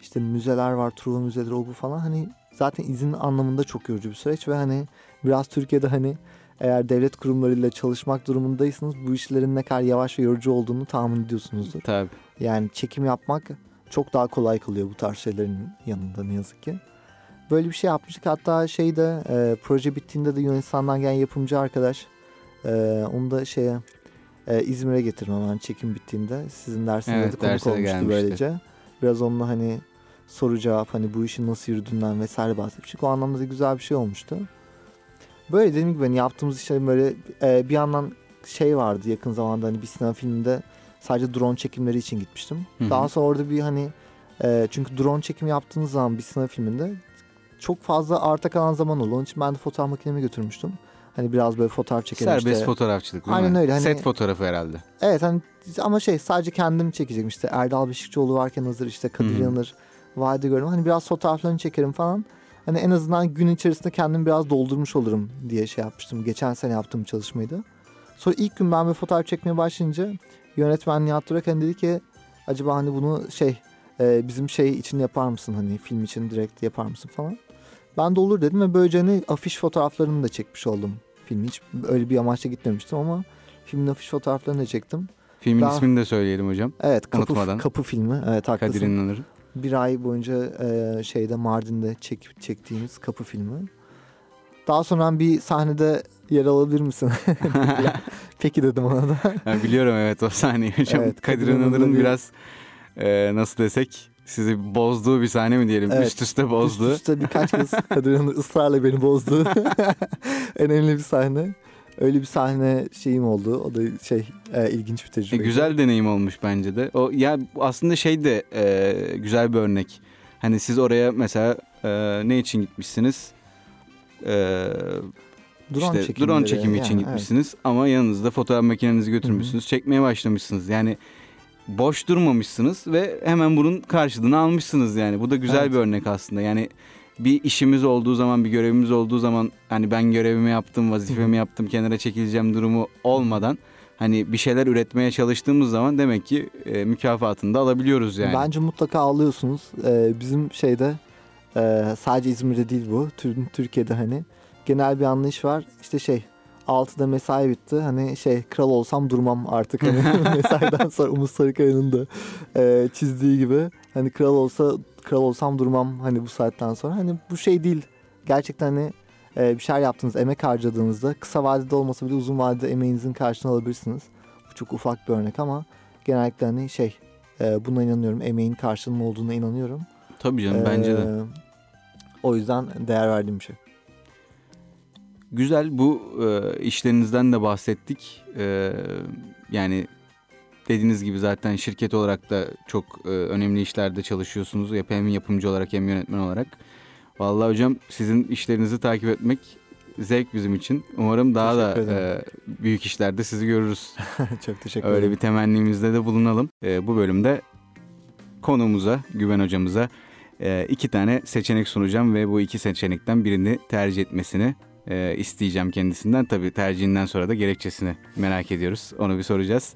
İşte müzeler var, Truva müzeleri o bu falan hani. Zaten izin anlamında çok yorucu bir süreç ve hani biraz Türkiye'de hani eğer devlet kurumlarıyla çalışmak durumundaysanız bu işlerin ne kadar yavaş ve yorucu olduğunu tahmin ediyorsunuzdur. Tabii. Yani çekim yapmak çok daha kolay kalıyor bu tarz şeylerin yanında ne yazık ki. Böyle bir şey yapmıştık. Hatta şey de e, proje bittiğinde de Yunanistan'dan gelen yapımcı arkadaş e, onu da şeye e, İzmir'e getirmem yani çekim bittiğinde sizin dersinizde evet, de konuk olmuştu gelmişti. Böylece. Biraz onunla hani soru cevap hani bu işin nasıl yürüdüğünden vesaire bahsetmiştik. O anlamda da güzel bir şey olmuştu. Böyle dediğim gibi hani yaptığımız işlerin böyle e, bir yandan şey vardı yakın zamanda, hani bir sinema filminde sadece drone çekimleri için gitmiştim. Hı-hı. Daha sonra orada bir hani e, çünkü drone çekimi yaptığınız zaman bir sinema filminde çok fazla arta kalan zaman oluyor. Onun için ben de fotoğraf makinemi götürmüştüm. Hani biraz böyle fotoğraf çekelim. Serbest işte. Fotoğrafçılık değil Aynen mi? Öyle. Hani, set fotoğrafı herhalde. Evet hani ama şey sadece kendim çekecektim. İşte Erdal Beşikçioğlu varken hazır, işte Kadir İnanır vardı görüyorum. Hani biraz fotoğraflarını çekerim falan. Hani en azından gün içerisinde kendimi biraz doldurmuş olurum diye şey yapmıştım. Geçen sene yaptığım çalışmaydı. Sonra ilk gün ben böyle fotoğraf çekmeye başlayınca yönetmen Nihat Durak hani dedi ki acaba hani bunu şey e, bizim şey için yapar mısın? Hani film için direkt yapar mısın falan. Ben de olur dedim ve böylece hani afiş fotoğraflarını da çekmiş oldum filmi. Hiç öyle bir amaçla gitmemiştim ama filmin afiş fotoğraflarını da çektim. Filmin Daha... ismini de söyleyelim hocam. Evet, Kapı, Kapı filmi. Evet, haklısın. Kadir İnanır. Bir ay boyunca e, şeyde Mardin'de çek, çektiğimiz Kapı filmi. Daha sonra bir sahnede yer alabilir misin? Peki dedim ona da. Ya biliyorum evet o sahneyi hocam. Evet, Kadir İnanır'ın biraz e, nasıl desek sizi bozduğu bir sahne mi diyelim? Evet, üst üste bozdu. Üst üste birkaç kez Kadir İnanır ısrarla beni bozdu. Önemli bir sahne. Öyle bir sahne şeyim oldu. O da şey e, ilginç bir tecrübe. E, güzel deneyim olmuş bence de. O ya aslında şey de e, güzel bir örnek. Hani siz oraya mesela e, ne için gitmişsiniz? E, drone işte, drone çekimi yani, için yani, gitmişsiniz. Evet. Ama yanınızda fotoğraf makinenizi götürmüşsünüz. Hı-hı. Çekmeye başlamışsınız. Yani boş durmamışsınız ve hemen bunun karşılığını almışsınız yani. Bu da güzel evet. bir örnek aslında. Yani bir işimiz olduğu zaman, bir görevimiz olduğu zaman hani ben görevimi yaptım, vazifemi yaptım, kenara çekileceğim durumu olmadan hani bir şeyler üretmeye çalıştığımız zaman demek ki e, mükafatını da alabiliyoruz yani. Bence mutlaka alıyorsunuz. Ee, bizim şeyde e, sadece İzmir'de değil bu. Türkiye'de hani genel bir anlayış var. İşte şey altıda mesai bitti. Hani şey kral olsam durmam artık. Hani mesaiden sonra Umut Sarıkaya'nın da e, çizdiği gibi. Hani kral olsa kral olsam durmam hani bu saatten sonra. Hani bu şey değil. Gerçekten hani e, bir şeyler yaptığınız, emek harcadığınızda kısa vadede olmasa bile uzun vadede emeğinizin karşılığını alabilirsiniz. Bu çok ufak bir örnek ama genellikle hani şey e, buna inanıyorum. Emeğin karşılığının olduğuna inanıyorum. Tabii canım e, bence de. O yüzden değer verdiğim bir şey. Güzel, bu e, işlerinizden de bahsettik. E, yani dediğiniz gibi zaten şirket olarak da çok e, önemli işlerde çalışıyorsunuz. Hem yapımcı olarak hem yönetmen olarak. Vallahi hocam sizin işlerinizi takip etmek zevk bizim için. Umarım daha da e, büyük işlerde sizi görürüz. Çok teşekkür ederim. Öyle bir temennimizde de bulunalım. E, bu bölümde konuğumuza, Güven hocamıza e, iki tane seçenek sunacağım ve bu iki seçenekten birini tercih etmesini E, isteyeceğim kendisinden. Tabii tercihinden sonra da gerekçesini merak ediyoruz. Onu bir soracağız.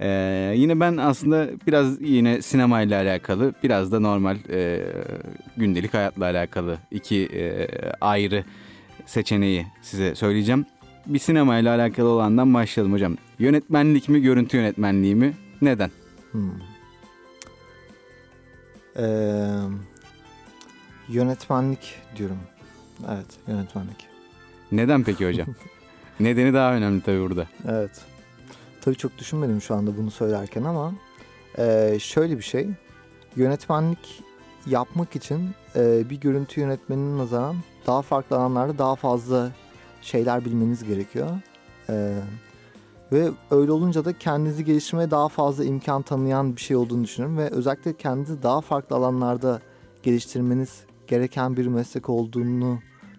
E, yine ben aslında biraz yine sinemayla alakalı, biraz da normal e, gündelik hayatla alakalı iki e, ayrı seçeneği size söyleyeceğim. Bir sinemayla alakalı olandan başlayalım hocam. Yönetmenlik mi, görüntü yönetmenliği mi? Neden? Hmm. Ee, yönetmenlik diyorum. Evet, yönetmenlik. Neden peki hocam? Nedeni daha önemli tabii burada. Evet. Tabii çok düşünmedim şu anda bunu söylerken ama e, şöyle bir şey. Yönetmenlik yapmak için e, bir görüntü yönetmeninin nazaran daha farklı alanlarda daha fazla şeyler bilmeniz gerekiyor. E, ve öyle olunca da kendinizi geliştirmeye daha fazla imkan tanıyan bir şey olduğunu düşünüyorum. Ve özellikle kendinizi daha farklı alanlarda geliştirmeniz gereken bir meslek olduğunu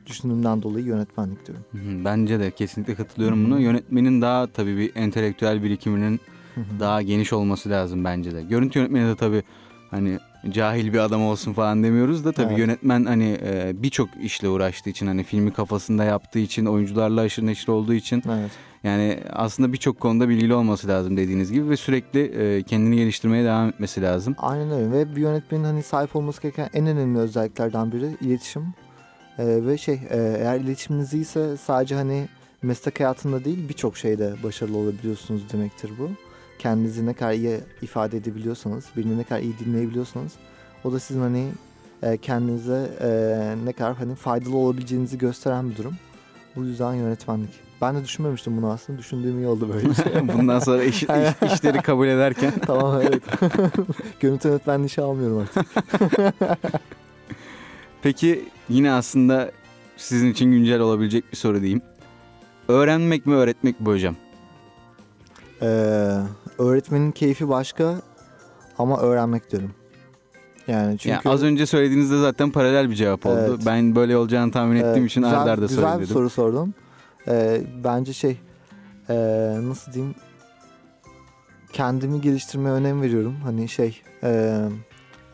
düşündüğümden dolayı yönetmenlik diyorum. Bence de kesinlikle katılıyorum buna. Yönetmenin daha tabii bir entelektüel birikiminin daha geniş olması lazım bence de. Görüntü yönetmeni de tabii hani cahil bir adam olsun falan demiyoruz da tabii evet. Yönetmen hani birçok işle uğraştığı için, hani filmi kafasında yaptığı için, oyuncularla aşırı neşir olduğu için evet. Yani aslında birçok konuda bilgili olması lazım dediğiniz gibi ve sürekli kendini geliştirmeye devam etmesi lazım. Aynen öyle ve bir yönetmenin hani sahip olması gereken en önemli özelliklerden biri iletişim. Ee, ve şey eğer iletişiminiz iyiyse sadece hani meslek hayatında değil birçok şeyde başarılı olabiliyorsunuz demektir bu. Kendinizi ne kadar iyi ifade edebiliyorsanız, birini ne kadar iyi dinleyebiliyorsanız o da sizin hani e, kendinize e, ne kadar hani faydalı olabileceğinizi gösteren bir durum. Bu yüzden yönetmenlik. Ben de düşünmemiştim bunu aslında. Düşündüğüm iyi oldu böyle. Bundan sonra iş, iş, işleri kabul ederken. Tamam evet. Görüntü yönetmenliği işe almıyorum artık. Peki yine aslında sizin için güncel olabilecek bir soru diyeyim. Öğrenmek mi öğretmek mi hocam? Ee, öğretmenin keyfi başka ama öğrenmek derim. Yani çünkü yani az önce söylediğinizde zaten paralel bir cevap oldu. Evet. Ben böyle olacağını tahmin ettiğim ee, için arda arda söyledim. Güzel bir soru sordum. Ee, bence şey e, nasıl diyeyim, kendimi geliştirmeye önem veriyorum. Hani şey e,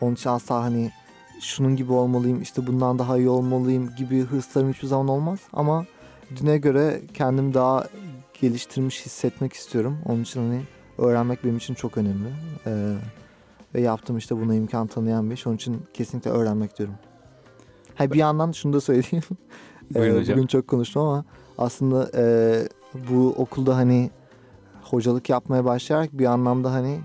onun için asla hani şunun gibi olmalıyım, işte bundan daha iyi olmalıyım gibi hırslarım hiçbir zaman olmaz. Ama düne göre kendimi daha geliştirmiş hissetmek istiyorum. Onun için hani öğrenmek benim için çok önemli. Ee, ve yaptığım işte buna imkan tanıyan bir iş. Onun için kesinlikle öğrenmek diyorum. Ha, bir yandan şunu da söyleyeyim. Buyurun hocam. Bugün çok konuştum ama aslında e, bu okulda hani hocalık yapmaya başlayarak bir anlamda hani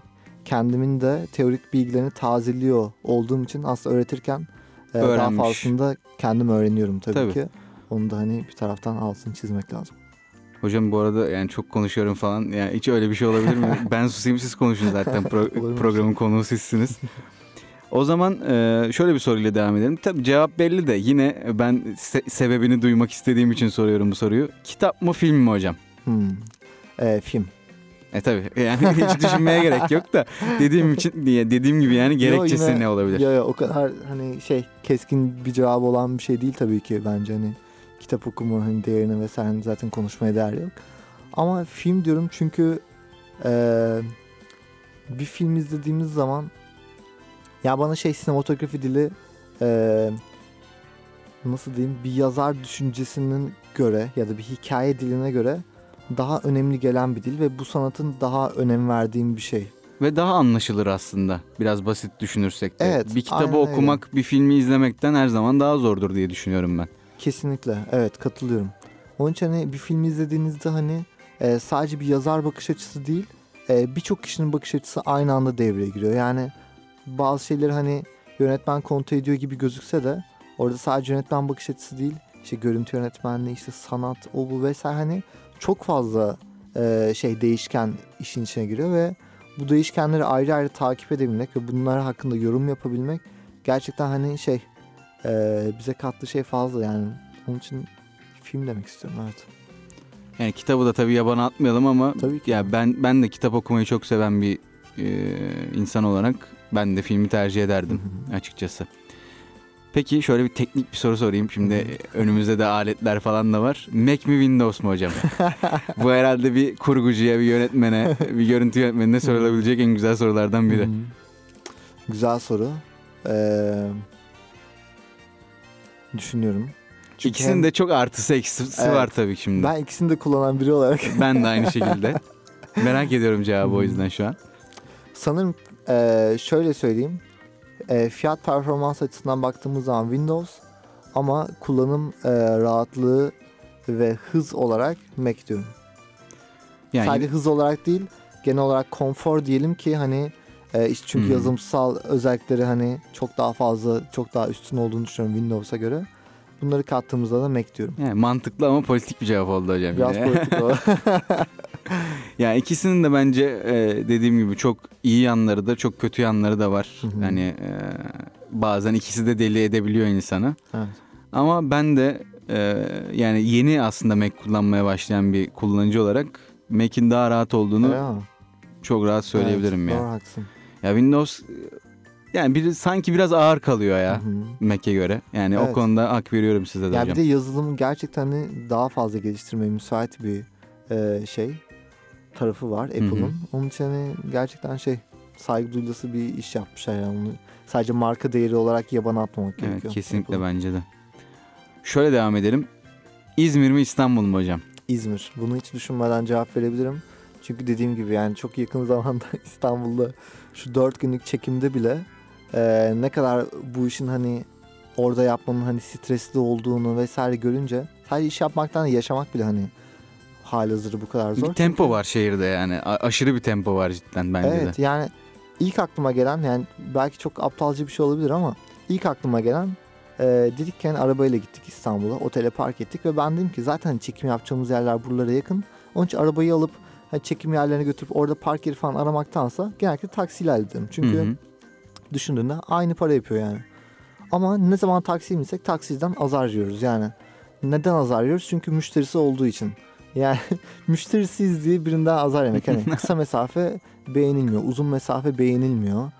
kendimin de teorik bilgilerini tazeliyor olduğum için aslında öğretirken e, daha fazlasında kendim öğreniyorum tabii, tabii ki. Onu da hani bir taraftan altını çizmek lazım. Hocam bu arada yani çok konuşuyorum falan. Yani hiç öyle bir şey olabilir mi? Ben susayım, siz konuşun zaten. Pro- programın konuğu sizsiniz. O zaman şöyle bir soruyla devam edelim. Tabii cevap belli de yine ben se- sebebini duymak istediğim için soruyorum bu soruyu. Kitap mı film mi hocam? Hmm. E, film. E tabii yani hiç düşünmeye gerek yok da dediğim için diye dediğim gibi yani gerekçesi yo, yine, ne olabilir? Yo, yo, o kadar hani şey keskin bir cevabı olan bir şey değil tabii ki bence hani. Kitap okuma hani değerini vesaire zaten konuşmaya değer yok. Ama film diyorum çünkü e, bir film izlediğimiz zaman ya bana şey sinematografi dili e, nasıl diyeyim, bir yazar düşüncesinin göre ya da bir hikaye diline göre daha önemli gelen bir dil ve bu sanatın daha önem verdiğim bir şey. Ve daha anlaşılır aslında biraz basit düşünürsek de. Evet, bir kitabı okumak öyle. Bir filmi izlemekten her zaman daha zordur diye düşünüyorum ben. Kesinlikle, evet, katılıyorum. Onun için hani bir film izlediğinizde hani e, sadece bir yazar bakış açısı değil, e, birçok kişinin bakış açısı aynı anda devreye giriyor. Yani bazı şeyleri hani yönetmen kontrol ediyor gibi gözükse de orada sadece yönetmen bakış açısı değil, işte görüntü yönetmenliği, işte sanat, o bu vesaire hani çok fazla e, şey değişken işin içine giriyor ve bu değişkenleri ayrı ayrı takip edebilmek ve bunlar hakkında yorum yapabilmek gerçekten hani şey Ee, bize kattığı şey fazla yani. Onun için film demek istiyorum, evet. Yani kitabı da tabii yabana atmayalım ama ya ben ben de kitap okumayı çok seven bir e, insan olarak ben de filmi tercih ederdim açıkçası. Peki şöyle bir teknik bir soru sorayım. Şimdi Hı-hı. önümüzde de aletler falan da var. Mac mi Windows mu hocam? Bu herhalde bir kurgucuya, bir yönetmene, bir görüntü yönetmenine sorulabilecek en güzel sorulardan biri. Hı-hı. Güzel soru. Eee Düşünüyorum. Çünkü İkisinin hem... de çok artısı eksisi evet. var tabii şimdi. Ben ikisini de kullanan biri olarak. Ben de aynı şekilde. Merak ediyorum cevabı hmm. o yüzden şu an. Sanırım e, şöyle söyleyeyim. E, fiyat performans açısından baktığımız zaman Windows ama kullanım e, rahatlığı ve hız olarak Mac diyorum. Yani... Sadece hız olarak değil, genel olarak konfor diyelim ki hani çünkü hmm. yazımsal özellikleri hani çok daha fazla, çok daha üstün olduğunu düşünüyorum Windows'a göre. Bunları kattığımızda da Mac diyorum. Yani mantıklı ama politik bir cevap oldu hocam. Biraz yine. politik oldu. Yani ikisinin de bence dediğim gibi çok iyi yanları da çok kötü yanları da var. Hı-hı. Yani bazen ikisi de deli edebiliyor insanı. Evet. Ama ben de yani yeni aslında Mac kullanmaya başlayan bir kullanıcı olarak Mac'in daha rahat olduğunu evet. çok rahat söyleyebilirim evet, ya. Doğru, haklısın. Ya Windows yani bir, sanki biraz ağır kalıyor ya hı hı. Mac'e göre. Yani evet. o konuda hak veriyorum size de ya hocam. Ya bir de yazılımı gerçekten daha fazla geliştirmeye müsait bir e, şey tarafı var Apple'ın. Hı hı. Onun için hani gerçekten şey saygı duyulası bir iş yapmışlar yani. Onu sadece marka değeri olarak yabana atmamak evet, gerekiyor. Kesinlikle Apple'ın. Bence de. Şöyle devam edelim. İzmir mi İstanbul mu hocam? İzmir. Bunu hiç düşünmeden cevap verebilirim. Çünkü dediğim gibi yani çok yakın zamanda İstanbul'da şu dört günlük çekimde bile e, ne kadar bu işin hani orada yapmanın hani stresli olduğunu vesaire görünce sadece iş yapmaktan yaşamak bile hani halihazırda bu kadar zor. Bir tempo çünkü var şehirde yani A- aşırı bir tempo var cidden bence evet, de. Evet yani ilk aklıma gelen yani belki çok aptalca bir şey olabilir ama ilk aklıma gelen e, dedik ki yani arabayla gittik İstanbul'a, otele park ettik ve ben dedim ki zaten çekim yapacağımız yerler buralara yakın. Onun için arabayı alıp hani çekim yerlerine götürüp orada park yeri falan aramaktansa genellikle taksiyle halledim. Çünkü hı hı. düşündüğünde aynı para yapıyor yani. Ama ne zaman taksiye binsek taksiciden azar yiyoruz yani. Neden azar yiyoruz? Çünkü müşterisi olduğu için. Yani müşterisizliği birinden azar yemek. Yani kısa mesafe beğenilmiyor, uzun mesafe beğenilmiyor.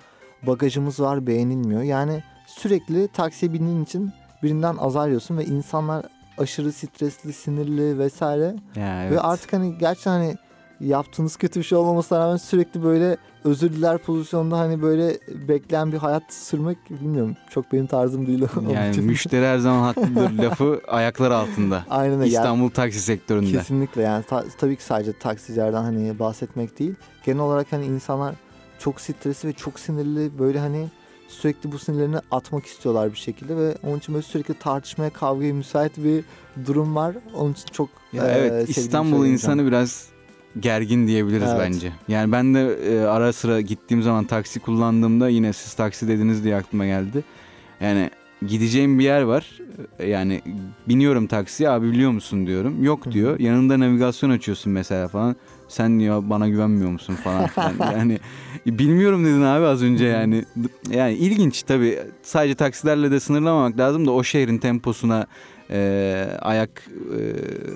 Bagajımız var beğenilmiyor. Yani sürekli taksiye bindiğin için birinden azar yiyorsun ve insanlar aşırı stresli, sinirli vesaire. Ya, evet. Ve artık hani gerçi hani yaptığınız kötü bir şey olmamasına rağmen sürekli böyle özür diler pozisyonda hani böyle bekleyen bir hayat sürmek bilmiyorum. Çok benim tarzım değil. Yani müşteri her zaman haklıdır lafı ayaklar altında. Aynen öyle. İstanbul yani, taksi sektöründe. Kesinlikle yani ta- tabii ki sadece taksicilerden hani bahsetmek değil. Genel olarak hani insanlar çok stresli ve çok sinirli böyle hani sürekli bu sinirlerini atmak istiyorlar bir şekilde ve onun için böyle sürekli tartışmaya, kavgaya müsait bir durum var. Onun için çok e, evet, İstanbul insanı biraz gergin diyebiliriz evet. Bence. Yani ben de e, ara sıra gittiğim zaman taksi kullandığımda yine siz taksi dediniz diye aklıma geldi. Yani gideceğim bir yer var. Yani biniyorum taksiye, abi biliyor musun diyorum. Yok diyor. Yanında navigasyon açıyorsun mesela falan. Sen ya bana güvenmiyor musun falan filan. Yani bilmiyorum dedin abi az önce yani. Yani ilginç tabii. Sadece taksilerle de sınırlamamak lazım da o şehrin temposuna e, ayak e,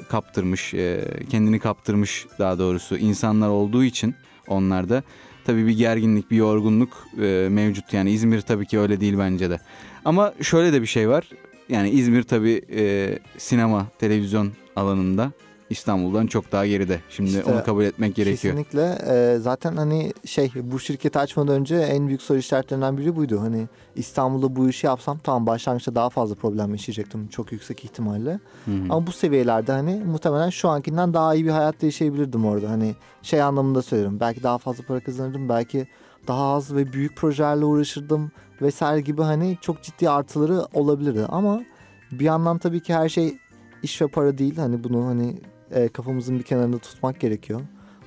kaptırmış, e, kendini kaptırmış daha doğrusu insanlar olduğu için onlarda. Tabii bir gerginlik, bir yorgunluk e, mevcut. Yani İzmir tabii ki öyle değil bence de. Ama şöyle de bir şey var. Yani İzmir tabii e, sinema, televizyon alanında İstanbul'dan çok daha geride. Şimdi işte, onu kabul etmek gerekiyor. Kesinlikle. Ee, zaten hani şey bu şirketi açmadan önce en büyük soru işaretlerinden biri buydu. Hani İstanbul'da bu işi yapsam tamam başlangıçta daha fazla problem yaşayacaktım çok yüksek ihtimalle. Hı-hı. Ama bu seviyelerde hani muhtemelen şu ankinden daha iyi bir hayat yaşayabilirdim orada. Hani şey anlamında söylüyorum. Belki daha fazla para kazanırdım. Belki daha az ve büyük projelerle uğraşırdım vesaire gibi hani çok ciddi artıları olabilirdi. Ama bir yandan tabii ki her şey iş ve para değil. Hani bunu hani E, kafamızın bir kenarında tutmak gerekiyor.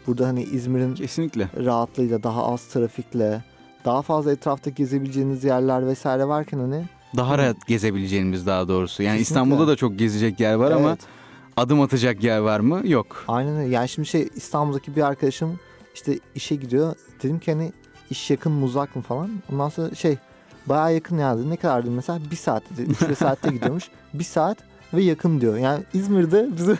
Burada hani İzmir'in kesinlikle rahatlığıyla, daha az trafikle, daha fazla etrafta gezebileceğiniz yerler vesaire varken hani daha rahat gezebileceğimiz daha doğrusu. Yani kesinlikle. İstanbul'da da çok gezecek yer var evet. Ama adım atacak yer var mı? Yok. Aynen öyle. Yani şimdi şey İstanbul'daki bir arkadaşım işte işe gidiyor. Dedim ki hani iş yakın mı uzak mı falan. Ondan sonra şey bayağı yakın ya dedi. Ne kadardı mesela? Bir saatte. Üç saatte gidiyormuş. Bir saat ve yakın diyor. Yani İzmir'de bizim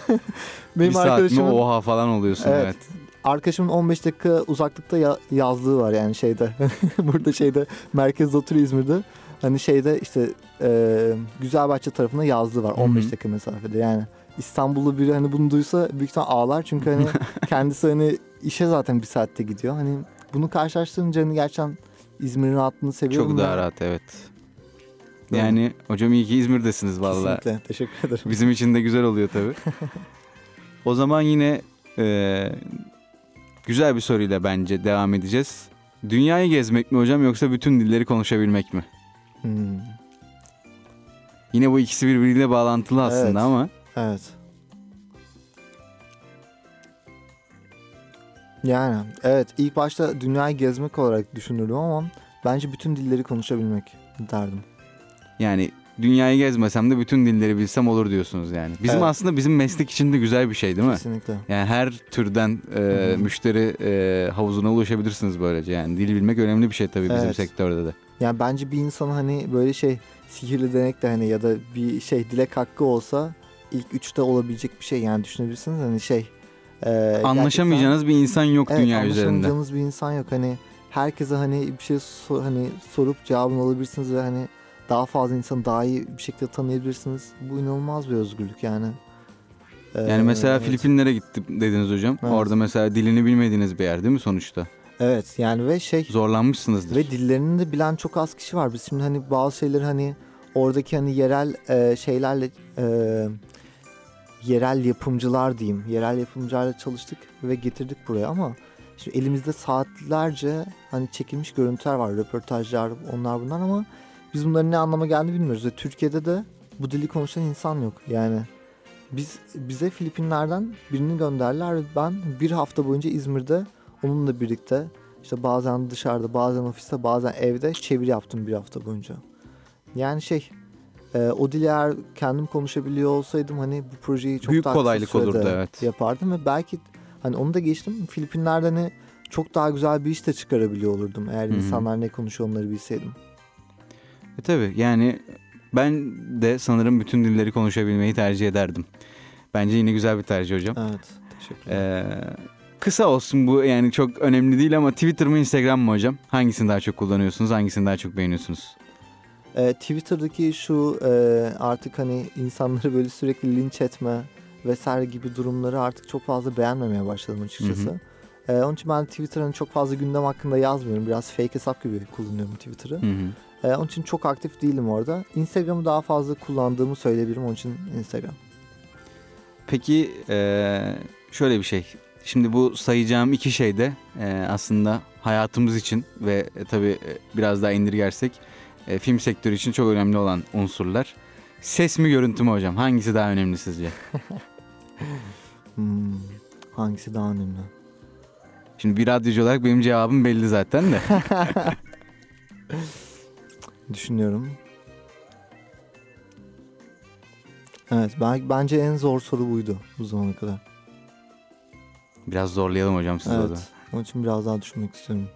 benim bir arkadaşımın saat mi oha falan oluyorsun evet, evet. Arkadaşımın on beş dakika uzaklıkta ya- yazlığı var yani şeyde. Burada şeyde merkezde oturuyor İzmir'de. Hani şeyde işte e, Güzelbahçe tarafında yazlığı var on beş dakika mesafede. Yani İstanbullu biri hani bunu duysa büyük ihtimal ağlar çünkü hani kendisi hani işe zaten bir saatte gidiyor. Hani bunu karşılaştırınca hani gerçekten İzmir'in rahatlığını seviyorum. Çok daha yani. Rahat evet. Yani hocam iyi ki İzmir'desiniz vallahi. Kesinlikle teşekkür ederim. Bizim için de güzel oluyor tabii. O zaman yine e, güzel bir soruyla bence devam edeceğiz. Dünyayı gezmek mi hocam yoksa bütün dilleri konuşabilmek mi? Hmm. Yine bu ikisi birbiriyle bağlantılı aslında evet. Ama. Evet. Yani evet ilk başta dünyayı gezmek olarak düşünürdüm ama bence bütün dilleri konuşabilmek derdim. Yani dünyayı gezmesem de bütün dilleri bilsem olur diyorsunuz yani. Bizim evet. Aslında bizim meslek için de güzel bir şey değil mi? Kesinlikle. Yani her türden e, müşteri e, havuzuna ulaşabilirsiniz böylece. Yani dil bilmek önemli bir şey tabii evet. Bizim sektörde de. Yani bence bir insan hani böyle şey sihirli denek de hani ya da bir şey dilek hakkı olsa ilk üçte olabilecek bir şey yani düşünebilirsiniz hani şey. E, anlaşamayacağınız bir insan yok evet, dünya üzerinde. Anlaşamayacağınız bir insan yok hani herkese hani bir şey sor, hani sorup cevabını alabilirsiniz ve hani daha fazla insanı daha iyi bir şekilde tanıyabilirsiniz. Bu inanılmaz bir özgürlük yani. Ee, yani mesela evet. Filipinlere gittim dediniz hocam. Evet. Orada mesela dilini bilmediğiniz bir yer değil mi sonuçta? Evet yani ve şey. Zorlanmışsınızdır. Ve dillerini de bilen çok az kişi var. Biz şimdi hani bazı şeyleri hani oradaki hani yerel e, şeylerle e, yerel yapımcılar diyeyim. Yerel yapımcılarla çalıştık ve getirdik buraya ama şimdi elimizde saatlerce hani çekilmiş görüntüler var. Röportajlar onlar bunlar ama biz bunların ne anlama geldiğini bilmiyoruz ve Türkiye'de de bu dili konuşan insan yok. Yani biz bize Filipinler'den birini gönderdiler ve ben bir hafta boyunca İzmir'de onunla birlikte işte bazen dışarıda, bazen ofiste, bazen evde çeviri yaptım bir hafta boyunca. Yani şey e, o dili eğer kendim konuşabiliyor olsaydım hani bu projeyi çok büyük daha kolaylık olurdu evet. Yapardım ve belki hani onu da geçtim Filipinler'de hani çok daha güzel bir iş de çıkarabiliyor olurdum eğer Hı-hı. insanlar ne konuşuyor onları bilseydim. E tabii yani ben de sanırım bütün dilleri konuşabilmeyi tercih ederdim. Bence yine güzel bir tercih hocam. Evet, Ee, kısa olsun bu, yani çok önemli değil ama Twitter mı Instagram mı hocam? Hangisini daha çok kullanıyorsunuz? Hangisini daha çok beğeniyorsunuz? Ee, Twitter'daki şu e, artık hani insanları böyle sürekli linç etme vesaire gibi durumları artık çok fazla beğenmemeye başladım açıkçası. Hı-hı. Ee, onun için ben Twitter'ın çok fazla gündem hakkında yazmıyorum. Biraz fake hesap gibi kullanıyorum Twitter'ı. Hı hı. Ee, onun için çok aktif değilim orada. Instagram'ı daha fazla kullandığımı söyleyebilirim. Onun için Instagram. Peki ee, şöyle bir şey. Şimdi bu sayacağım iki şey de ee, aslında hayatımız için ve e, tabii biraz daha indirgersek e, film sektörü için çok önemli olan unsurlar. Ses mi görüntü mü hocam? Hangisi daha önemli sizce? hmm, hangisi daha önemli? Şimdi bir radyocu olarak benim cevabım belli zaten de. Düşünüyorum. Evet, ben, bence en zor soru buydu bu zamana kadar. Biraz zorlayalım hocam sizi, evet, o zaman. Onun için biraz daha düşünmek istiyorum.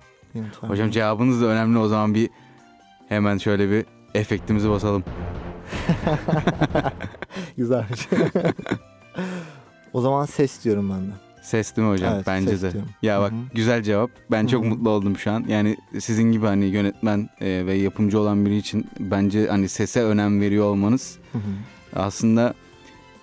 Hocam cevabınız da önemli, o zaman bir hemen şöyle bir efektimizi basalım. Güzelmiş. O zaman ses diyorum ben de. Ses değil mi hocam? Evet, bence de. Diyorum. Ya bak, Hı-hı. güzel cevap. Ben çok Hı-hı. mutlu oldum şu an. Yani sizin gibi hani yönetmen e, ve yapımcı olan biri için bence hani sese önem veriyor olmanız Hı-hı. aslında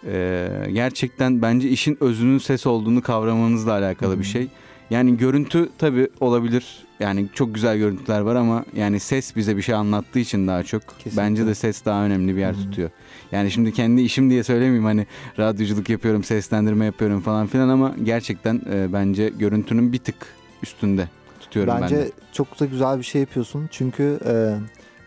e, gerçekten bence işin özünün ses olduğunu kavramanızla alakalı Hı-hı. bir şey. Yani görüntü tabii olabilir. Yani çok güzel görüntüler var ama yani ses bize bir şey anlattığı için daha çok. Kesinlikle. Bence de ses daha önemli bir yer Hı-hı. tutuyor. Yani şimdi kendi işim diye söylemeyeyim, hani radyoculuk yapıyorum, seslendirme yapıyorum falan filan ama gerçekten e, bence görüntünün bir tık üstünde tutuyorum ben. Bence çok da güzel bir şey yapıyorsun. Çünkü e,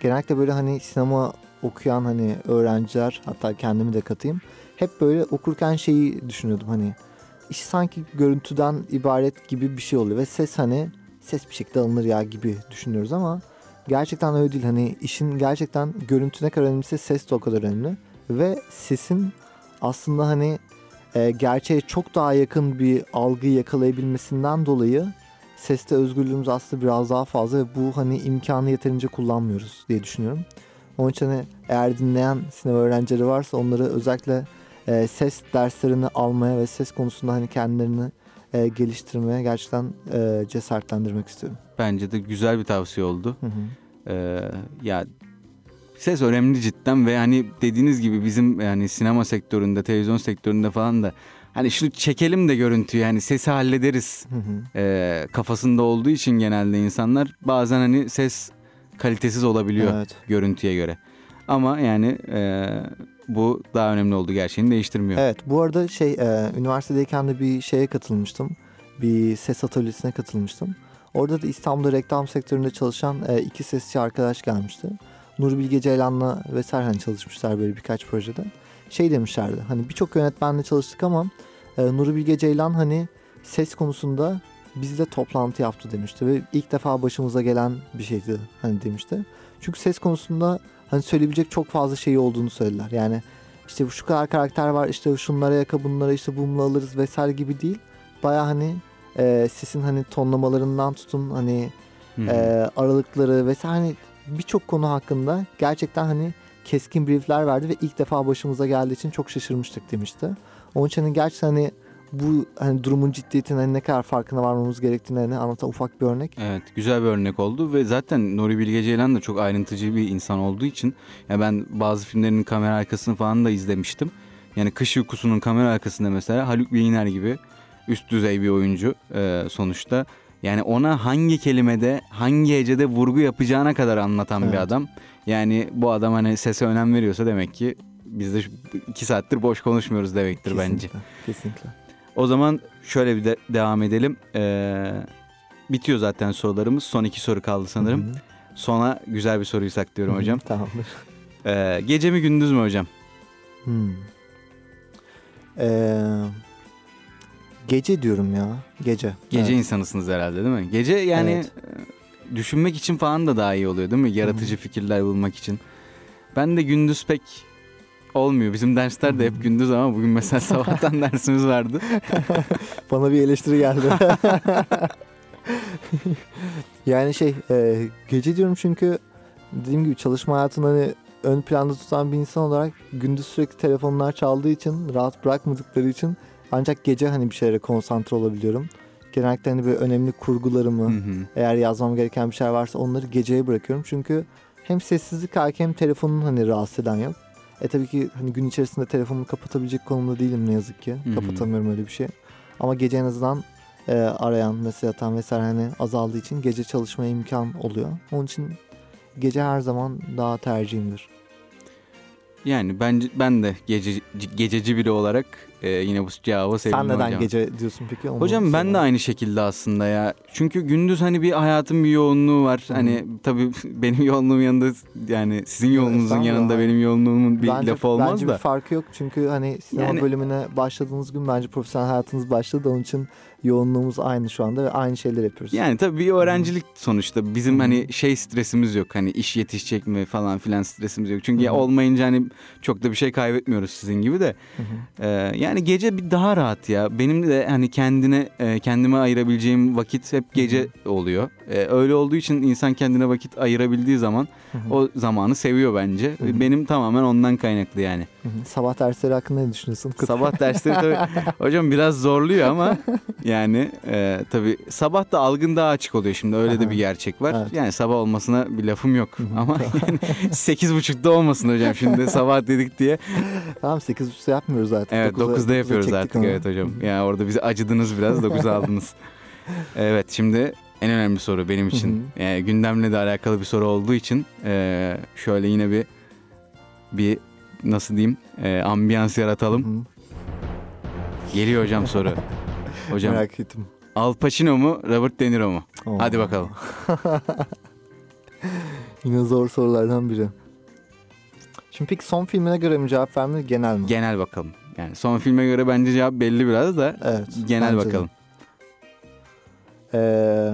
genellikle böyle hani sinema okuyan hani öğrenciler, hatta kendimi de katayım. Hep böyle okurken şeyi düşünüyordum, hani iş sanki görüntüden ibaret gibi bir şey oluyor ve ses hani ses bir şekilde alınır ya gibi düşünüyoruz ama gerçekten öyle değil. Hani işin gerçekten görüntü ne kadar önemliyse ses de o kadar önemli. Ve sesin aslında hani e, gerçeğe çok daha yakın bir algıyı yakalayabilmesinden dolayı seste özgürlüğümüz aslında biraz daha fazla ve bu hani imkanı yeterince kullanmıyoruz diye düşünüyorum. Onun için hani eğer dinleyen sinema öğrencileri varsa onları özellikle e, ses derslerini almaya ve ses konusunda hani kendilerini e, geliştirmeye gerçekten e, cesaretlendirmek istiyorum. Bence de güzel bir tavsiye oldu. Hı hı. Ee, ya ses önemli cidden ve hani dediğiniz gibi bizim yani sinema sektöründe, televizyon sektöründe falan da hani şunu çekelim de görüntüyü, yani sesi hallederiz hı hı. E, kafasında olduğu için genelde insanlar bazen hani ses kalitesiz olabiliyor evet. görüntüye göre. Ama yani e, bu daha önemli olduğu gerçeğini değiştirmiyor. Evet, bu arada şey e, üniversitedeyken de bir şeye katılmıştım. Bir ses atölyesine katılmıştım. Orada da İstanbul'da reklam sektöründe çalışan e, iki sesçi arkadaş gelmişti. Nuri Bilge Ceylan'la vesaire hani çalışmışlar böyle birkaç projede. Şey demişlerdi, hani birçok yönetmenle çalıştık ama e, Nuri Bilge Ceylan hani ses konusunda bizle toplantı yaptı demişti. Ve ilk defa başımıza gelen bir şeydi hani demişti. Çünkü ses konusunda hani söyleyebilecek çok fazla şey olduğunu söylediler. Yani işte şu kadar karakter var, işte şunlara yaka bunlara işte bununla alırız vesaire gibi değil. Bayağı hani e, sesin hani tonlamalarından tutun hani hmm. e, aralıkları vesaire hani birçok konu hakkında gerçekten hani keskin briefler verdi ve ilk defa başımıza geldiği için çok şaşırmıştık demişti. Onun için hani gerçekten hani bu hani durumun ciddiyetinin hani ne kadar farkına varmamız gerektiğini hani anlatan ufak bir örnek. Evet, güzel bir örnek oldu ve zaten Nuri Bilge Ceylan da çok ayrıntıcı bir insan olduğu için yani ben bazı filmlerinin kamera arkasını falan da izlemiştim. Yani Kış Uykusu'nun kamera arkasında mesela Haluk Bilginer gibi üst düzey bir oyuncu ee, sonuçta. Yani ona hangi kelimede, hangi hecede vurgu yapacağına kadar anlatan evet. bir adam. Yani bu adam hani sese önem veriyorsa demek ki biz de iki saattir boş konuşmuyoruz demektir kesinlikle, bence. Kesinlikle. O zaman şöyle bir de devam edelim. Ee, bitiyor zaten sorularımız. Son iki soru kaldı sanırım. Hı-hı. Sona güzel bir soruyu saklıyorum Hı-hı, hocam. Tamamdır. Ee, gece mi gündüz mü hocam? Hmm. Ee... Gece diyorum ya. Gece. Gece evet. insanısınız herhalde değil mi? Gece yani evet. düşünmek için falan da daha iyi oluyor değil mi? Yaratıcı Hı-hı. fikirler bulmak için. Ben de gündüz pek olmuyor. Bizim dersler de hep gündüz ama bugün mesela sabahtan dersimiz vardı. Bana bir eleştiri geldi. Yani şey e, gece diyorum çünkü dediğim gibi çalışma hayatını hani ön planda tutan bir insan olarak gündüz sürekli telefonlar çaldığı için, rahat bırakmadıkları için Ancak gece hani bir şeylere konsantre olabiliyorum. Genellikle hani böyle önemli kurgularımı, hı hı, eğer yazmam gereken bir şey varsa onları geceye bırakıyorum. Çünkü hem sessizlik hakim, hem telefonun hani rahatsız eden yok. E tabii ki hani gün içerisinde telefonumu kapatabilecek konumda değilim ne yazık ki. Hı hı. Kapatamıyorum öyle bir şey. Ama gece en azından e, arayan, mesaj atan vesaire hani azaldığı için gece çalışmaya imkan oluyor. Onun için gece her zaman daha tercihimdir. Yani ben, ben de gece, gececi biri olarak e, yine bu cevabı sevdim hocam. Sen neden gece diyorsun peki? Onu hocam ben de aynı şekilde aslında ya. Çünkü gündüz hani bir hayatın bir yoğunluğu var. Hı-hı. Hani tabii benim yoğunluğum yanında, yani sizin yoğunluğunuzun evet, yanında yani benim yoğunluğumun bir bence, lafı olmaz bence da. Bence bir farkı yok. Çünkü hani sinema yani bölümüne başladığınız gün bence profesyonel hayatınız başladı. Onun için yoğunluğumuz aynı şu anda ve aynı şeyler yapıyoruz. Yani tabii bir öğrencilik, hı-hı, sonuçta. Bizim, hı-hı, hani şey stresimiz yok. Hani iş yetişecek mi falan filan stresimiz yok. Çünkü, hı-hı, olmayınca hani çok da bir şey kaybetmiyoruz sizin gibi de. Hı hı. Ee, yani gece bir daha rahat ya. Benim de hani kendine kendime ayırabileceğim vakit hep gece, hı hı, oluyor. Ee, öyle olduğu için insan kendine vakit ayırabildiği zaman, hı hı, o zamanı seviyor bence. Hı hı. Benim tamamen ondan kaynaklı yani. Hı hı. Sabah dersleri hakkında ne düşünüyorsun? Sabah dersleri tabii hocam biraz zorluyor ama yani e, tabii sabah da algın daha açık oluyor şimdi. Öyle, aha, de bir gerçek var. Evet. Yani sabah olmasına bir lafım yok. Hı hı. Ama yani sekiz buçukta olmasın hocam şimdi. Sabah dedik diye. Tamam, sekiz buçukta yapmıyoruz artık. Evet, dokuzda yapıyoruz artık ama. Evet hocam. Yani orada bizi acıdınız biraz, dokuza aldınız. Evet, şimdi en önemli soru benim için. Yani gündemle de alakalı bir soru olduğu için e, şöyle yine bir bir nasıl diyeyim e, ambiyans yaratalım. Geliyor hocam soru. Hocam, merak ettim. Al Pacino mu, Robert De Niro mu? Oh. Hadi bakalım. Yine zor sorulardan biri. Şimdi peki son filmine göre mi cevap vermeli, genel mi? Genel bakalım. Yani son filme göre bence cevap belli biraz da. Evet, genel bakalım. Ee,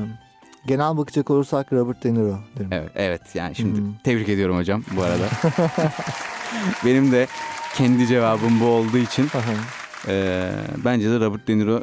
genel bakacak olursak Robert De Niro derim. Evet, evet yani şimdi, hmm, tebrik ediyorum hocam bu arada. Benim de kendi cevabım bu olduğu için e, bence de Robert De Niro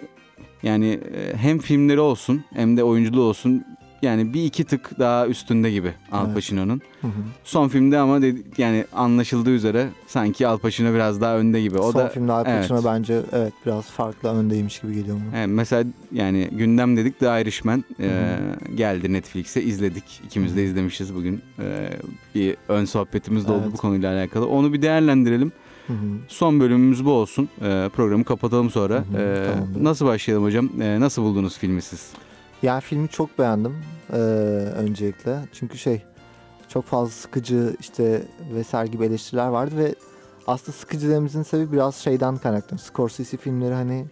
yani hem filmleri olsun hem de oyunculuğu olsun. Yani bir iki tık daha üstünde gibi Al Pacino'nun. Evet. Son filmde ama dedi, yani anlaşıldığı üzere sanki Al Pacino biraz daha önde gibi. O son da, filmde Al Pacino, evet, bence evet biraz farklı öndeymiş gibi geliyor mu? Evet, mesela yani gündem dedik The Irishman e, geldi Netflix'e, izledik. İkimiz, hı-hı, de izlemişiz bugün. E, bir ön sohbetimiz de oldu, evet, bu konuyla alakalı. Onu bir değerlendirelim. Hı-hı. Son bölümümüz bu olsun. E, programı kapatalım sonra. E, nasıl başlayalım hocam? E, nasıl buldunuz filmi siz? Yani filmi çok beğendim e, öncelikle. Çünkü şey çok fazla sıkıcı işte vesaire gibi eleştiriler vardı ve aslında sıkıcı dememizin sebebi biraz şeyden kaynaklı. Scorsese filmleri hani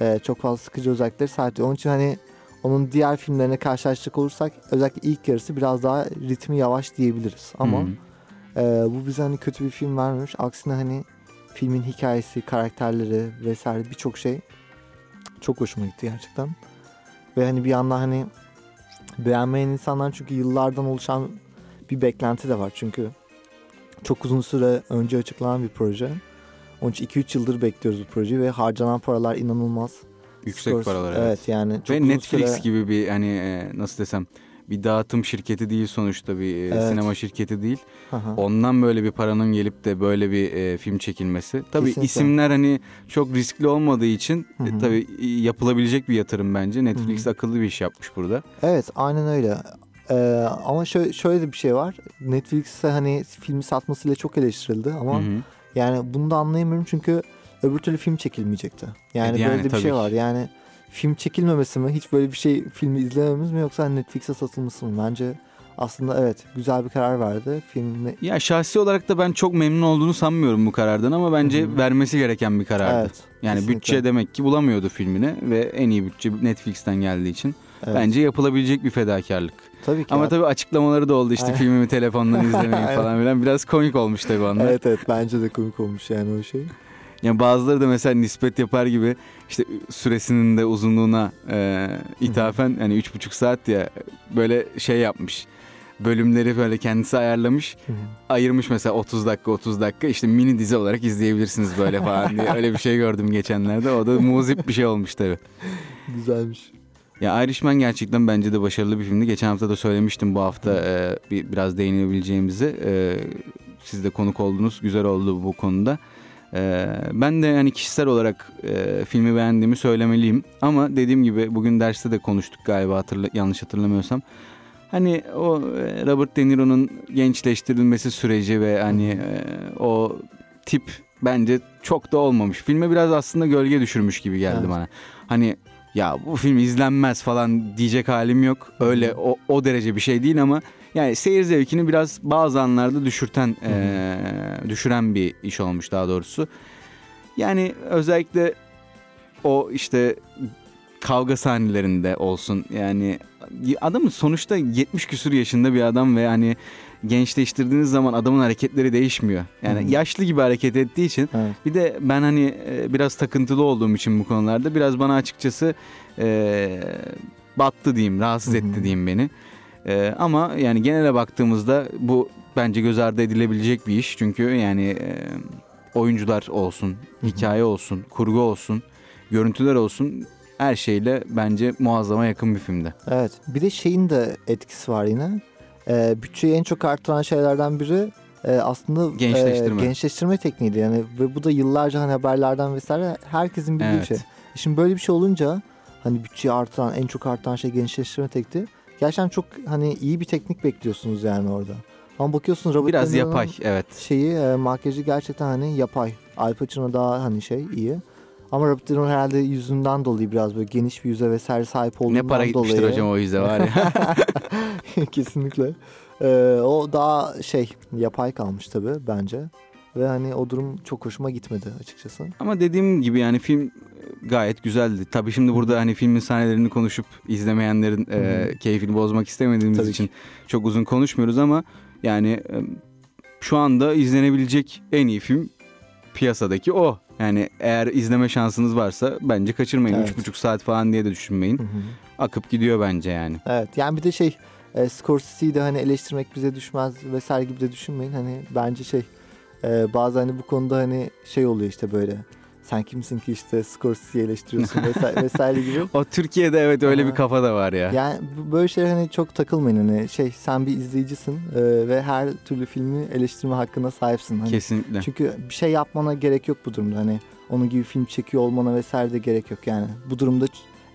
e, çok fazla sıkıcı özellikleri sahip. Onun için hani onun diğer filmlerine karşılaştık olursak özellikle ilk yarısı biraz daha ritmi yavaş diyebiliriz. Ama e, bu bize hani kötü bir film vermemiş. Aksine hani filmin hikayesi, karakterleri vesaire birçok şey çok hoşuma gitti gerçekten. Ve hani bir yandan hani beğenmeyen insanlar çünkü yıllardan oluşan bir beklenti de var. Çünkü çok uzun süre önce açıklanan bir proje. Onun için iki üç yıldır bekliyoruz bu projeyi ve harcanan paralar inanılmaz. Yüksek Skors, paralar, evet. Evet yani çok ve Netflix süre gibi bir hani nasıl desem bir dağıtım şirketi değil sonuçta, bir evet, sinema şirketi değil. Aha. Ondan böyle bir paranın gelip de böyle bir e, film çekilmesi. Tabii kesinlikle isimler hani çok riskli olmadığı için e, tabii yapılabilecek bir yatırım bence. Netflix, hı-hı, akıllı bir iş yapmış burada. Evet aynen öyle. Ee, ama şöyle, şöyle de bir şey var. Netflix'e hani filmi satmasıyla çok eleştirildi ama, hı-hı, yani bunu da anlayamıyorum çünkü öbür türlü film çekilmeyecekti. Yani, yani böyle de bir şey var yani. Film çekilmemesi mi? Hiç böyle bir şey filmi izlememiz mi? Yoksa Netflix'e satılması mı? Bence aslında evet güzel bir karar verdi. Filmle... Ya şahsi olarak da ben çok memnun olduğunu sanmıyorum bu karardan ama bence, hı-hı, vermesi gereken bir karardı. Evet, yani kesinlikle. Bütçe demek ki bulamıyordu filmine ve en iyi bütçe Netflix'ten geldiği için. Evet. Bence yapılabilecek bir fedakarlık. Tabii ki. Ama ya, tabii açıklamaları da oldu işte, aynen, filmimi telefondan izlemeyin falan filan. Biraz komik olmuş tabii onlar. Evet evet bence de komik olmuş yani o şey. Yani bazıları da mesela nispet yapar gibi işte süresinin de uzunluğuna e, ithafen hani üç buçuk saat ya böyle şey yapmış. Bölümleri böyle kendisi ayarlamış. Ayırmış mesela otuz dakika otuz dakika işte mini dizi olarak izleyebilirsiniz böyle falan diye. Öyle bir şey gördüm geçenlerde. O da muzip bir şey olmuş tabii. Güzelmiş. Ya Irishman gerçekten bence de başarılı bir filmdi. Geçen hafta da söylemiştim bu hafta e, bir, biraz değinebileceğimizi. E, siz de konuk oldunuz. Güzel oldu bu konuda. Ee, ben de yani kişisel olarak e, filmi beğendiğimi söylemeliyim. Ama dediğim gibi bugün derste de konuştuk galiba hatırla, yanlış hatırlamıyorsam. Hani o Robert De Niro'nun gençleştirilmesi süreci ve hani e, o tip bence çok da olmamış. Filme biraz aslında gölge düşürmüş gibi geldi evet. bana. Hani ya bu film izlenmez falan diyecek halim yok. Öyle o, o derece bir şey değil ama yani seyir zevkini biraz bazı anlarda düşürten, e, düşüren bir iş olmuş daha doğrusu. Yani özellikle o işte kavga sahnelerinde olsun. Yani adamın sonuçta yetmiş küsur yaşında bir adam ve hani gençleştirdiğiniz zaman adamın hareketleri değişmiyor. Yani hmm. yaşlı gibi hareket ettiği için. Evet. Bir de ben hani biraz takıntılı olduğum için bu konularda biraz bana açıkçası e, battı diyeyim, rahatsız etti hmm. diyeyim beni. E, ama yani genele baktığımızda bu bence göz ardı edilebilecek bir iş. Çünkü yani e, oyuncular olsun, hmm. hikaye olsun, kurgu olsun, görüntüler olsun. Her şeyle bence muazzama yakın bir filmdi. Evet. Bir de şeyin de etkisi var yine. E, bütçeyi en çok artıran şeylerden biri e, aslında gençleştirme. E, gençleştirme tekniğiydi. Yani ve bu da yıllarca hani haberlerden vesaire herkesin bildiği evet. bir şey. Şimdi böyle bir şey olunca hani bütçeyi artıran, en çok artan şey gençleştirme tekniği. Gerçekten çok hani iyi bir teknik bekliyorsunuz yani orada. Ama bakıyorsunuz Robert biraz yapay evet. Şeyi e, makyajı gerçekten hani yapay. Al Pacino daha hani şey iyi. Ama Robert De Niro herhalde yüzünden dolayı biraz böyle geniş bir yüze vesaire sahip olduğundan dolayı. Ne para gitmiştir dolayı. Hocam o yüze var ya. Kesinlikle. Ee, o daha şey yapay kalmış tabii bence. Ve hani o durum çok hoşuma gitmedi açıkçası. Ama dediğim gibi yani film gayet güzeldi. Tabii şimdi burada hani filmin sahnelerini konuşup izlemeyenlerin e, keyfini bozmak istemediğimiz tabii için ki. Çok uzun konuşmuyoruz ama yani e, şu anda izlenebilecek en iyi film piyasadaki o. Yani eğer izleme şansınız varsa bence kaçırmayın. Evet. Üç buçuk saat falan diye de düşünmeyin. Hı hı. Akıp gidiyor bence yani. Evet yani bir de şey e, Scorsese'yi de hani eleştirmek bize düşmez vesaire gibi de düşünmeyin. Hani bence şey e, bazen hani bu konuda hani şey oluyor işte böyle. Sen kimsin ki işte Scorsese'yi eleştiriyorsun vesaire, vesaire gibi. O Türkiye'de evet öyle Aa, bir kafa da var ya. Yani böyle şeyler hani çok takılmayın hani şey sen bir izleyicisin e, ve her türlü filmi eleştirme hakkına sahipsin. Hani kesinlikle. Çünkü bir şey yapmana gerek yok bu durumda hani onun gibi film çekiyor olmana vesaire de gerek yok yani. Bu durumda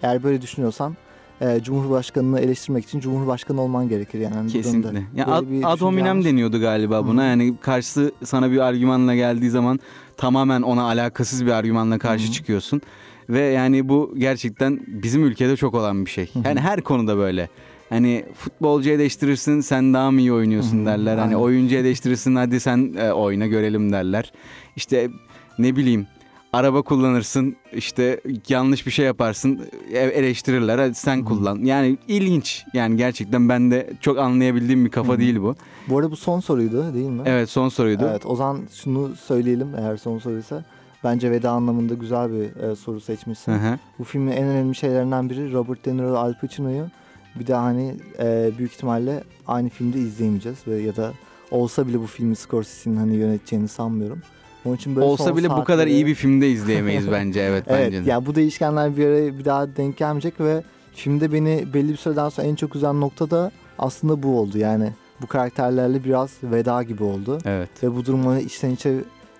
eğer böyle düşünüyorsan e, Cumhurbaşkanı'nı eleştirmek için Cumhurbaşkanı olman gerekir yani. Kesinlikle. Yani ad, ad hominem deniyordu galiba buna. Hı. Yani karşısı sana bir argümanla geldiği zaman tamamen ona alakasız bir argümanla karşı Hı-hı. çıkıyorsun. Ve yani bu gerçekten bizim ülkede çok olan bir şey. Hı-hı. Yani her konuda böyle. Hani futbolcu eleştirirsin sen daha mı iyi oynuyorsun Hı-hı. derler. Hani oyuncu eleştirirsin hadi sen e, oyna görelim derler. İşte ne bileyim araba kullanırsın işte yanlış bir şey yaparsın eleştirirler hadi sen Hı-hı. kullan. Yani ilginç yani gerçekten ben de çok anlayabildiğim bir kafa Hı-hı. değil bu. Bu arada bu son soruydu değil mi? Evet son soruydu. Evet o zaman şunu söyleyelim eğer son soruysa. Bence veda anlamında güzel bir e, soru seçmişsin. Hı-hı. Bu filmin en önemli şeylerinden biri Robert De Niro ve Al Pacino'yu bir daha hani e, büyük ihtimalle aynı filmde izleyemeyeceğiz. Ve, ya da olsa bile bu filmi Scorsese'nin hani yöneteceğini sanmıyorum. Onun için böyle olsa bile saatleri... bu kadar iyi bir filmde izleyemeyiz bence. Evet, evet bence de. Yani bu değişkenler bir araya bir daha denk gelmeyecek ve filmde beni belli bir süreden sonra en çok üzen nokta da aslında bu oldu. Yani bu karakterlerle biraz veda gibi oldu. Evet. Ve bu durumu içten içe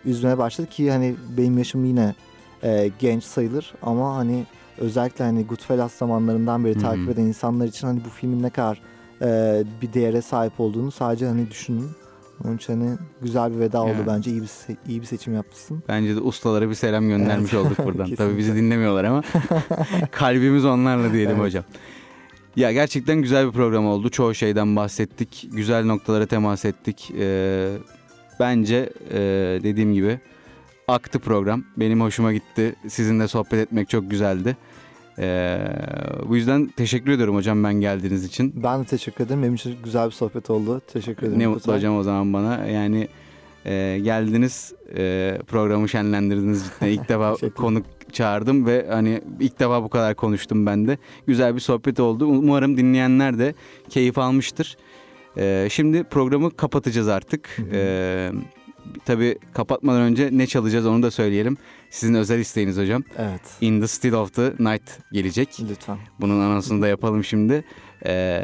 üzmeye başladı ki hani benim yaşım yine e, genç sayılır ama hani özellikle hani Goodfellas zamanlarından beri Hı-hı. takip eden insanlar için hani bu filmin ne kadar e, bir değere sahip olduğunu sadece hani düşünün. Onun için hani güzel bir veda oldu yani. Bence. İyi bir se- iyi bir seçim yapmışsın. Bence de ustalara bir selam göndermiş evet. olduk buradan. Tabii bizi dinlemiyorlar ama kalbimiz onlarla diyelim evet. hocam. Ya gerçekten güzel bir program oldu. Çoğu şeyden bahsettik. Güzel noktalara temas ettik. Ee, bence e, dediğim gibi aktı program. Benim hoşuma gitti. Sizinle sohbet etmek çok güzeldi. Ee, bu yüzden teşekkür ediyorum hocam ben geldiğiniz için. Ben de teşekkür ederim. Benim için güzel bir sohbet oldu. Teşekkür ederim. Ne mutlu hocam o zaman bana. Yani e, geldiniz e, programı şenlendirdiniz cidden. İlk defa konuk çağırdım ve hani ilk defa bu kadar konuştum ben de. Güzel bir sohbet oldu. Umarım dinleyenler de keyif almıştır. E, şimdi programı kapatacağız artık. E, tabii kapatmadan önce ne çalacağız onu da söyleyelim. Sizin özel isteğiniz hocam. Evet. In the Still of the Night gelecek. Lütfen. Bunun anonsunu da yapalım şimdi. Ee,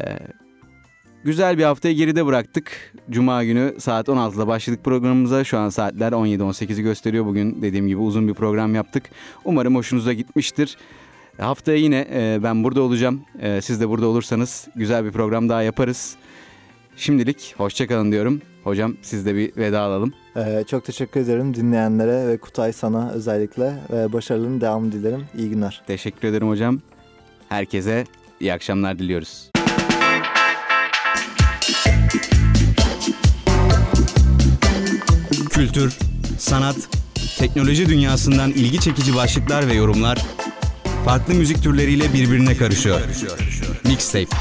Güzel bir haftayı geride bıraktık. Cuma günü saat on altıda başladık programımıza. Şu an saatler on yedi on sekizi gösteriyor. Bugün dediğim gibi uzun bir program yaptık. Umarım hoşunuza gitmiştir. Haftaya yine ben burada olacağım. Siz de burada olursanız güzel bir program daha yaparız. Şimdilik hoşçakalın diyorum. Hocam siz de bir veda alalım. Ee, çok teşekkür ederim dinleyenlere ve Kutay sana özellikle. Ee, başarılarının devamı dilerim. İyi günler. Teşekkür ederim hocam. Herkese iyi akşamlar diliyoruz. Kültür, sanat, teknoloji dünyasından ilgi çekici başlıklar ve yorumlar farklı müzik türleriyle birbirine karışıyor. Mixtape.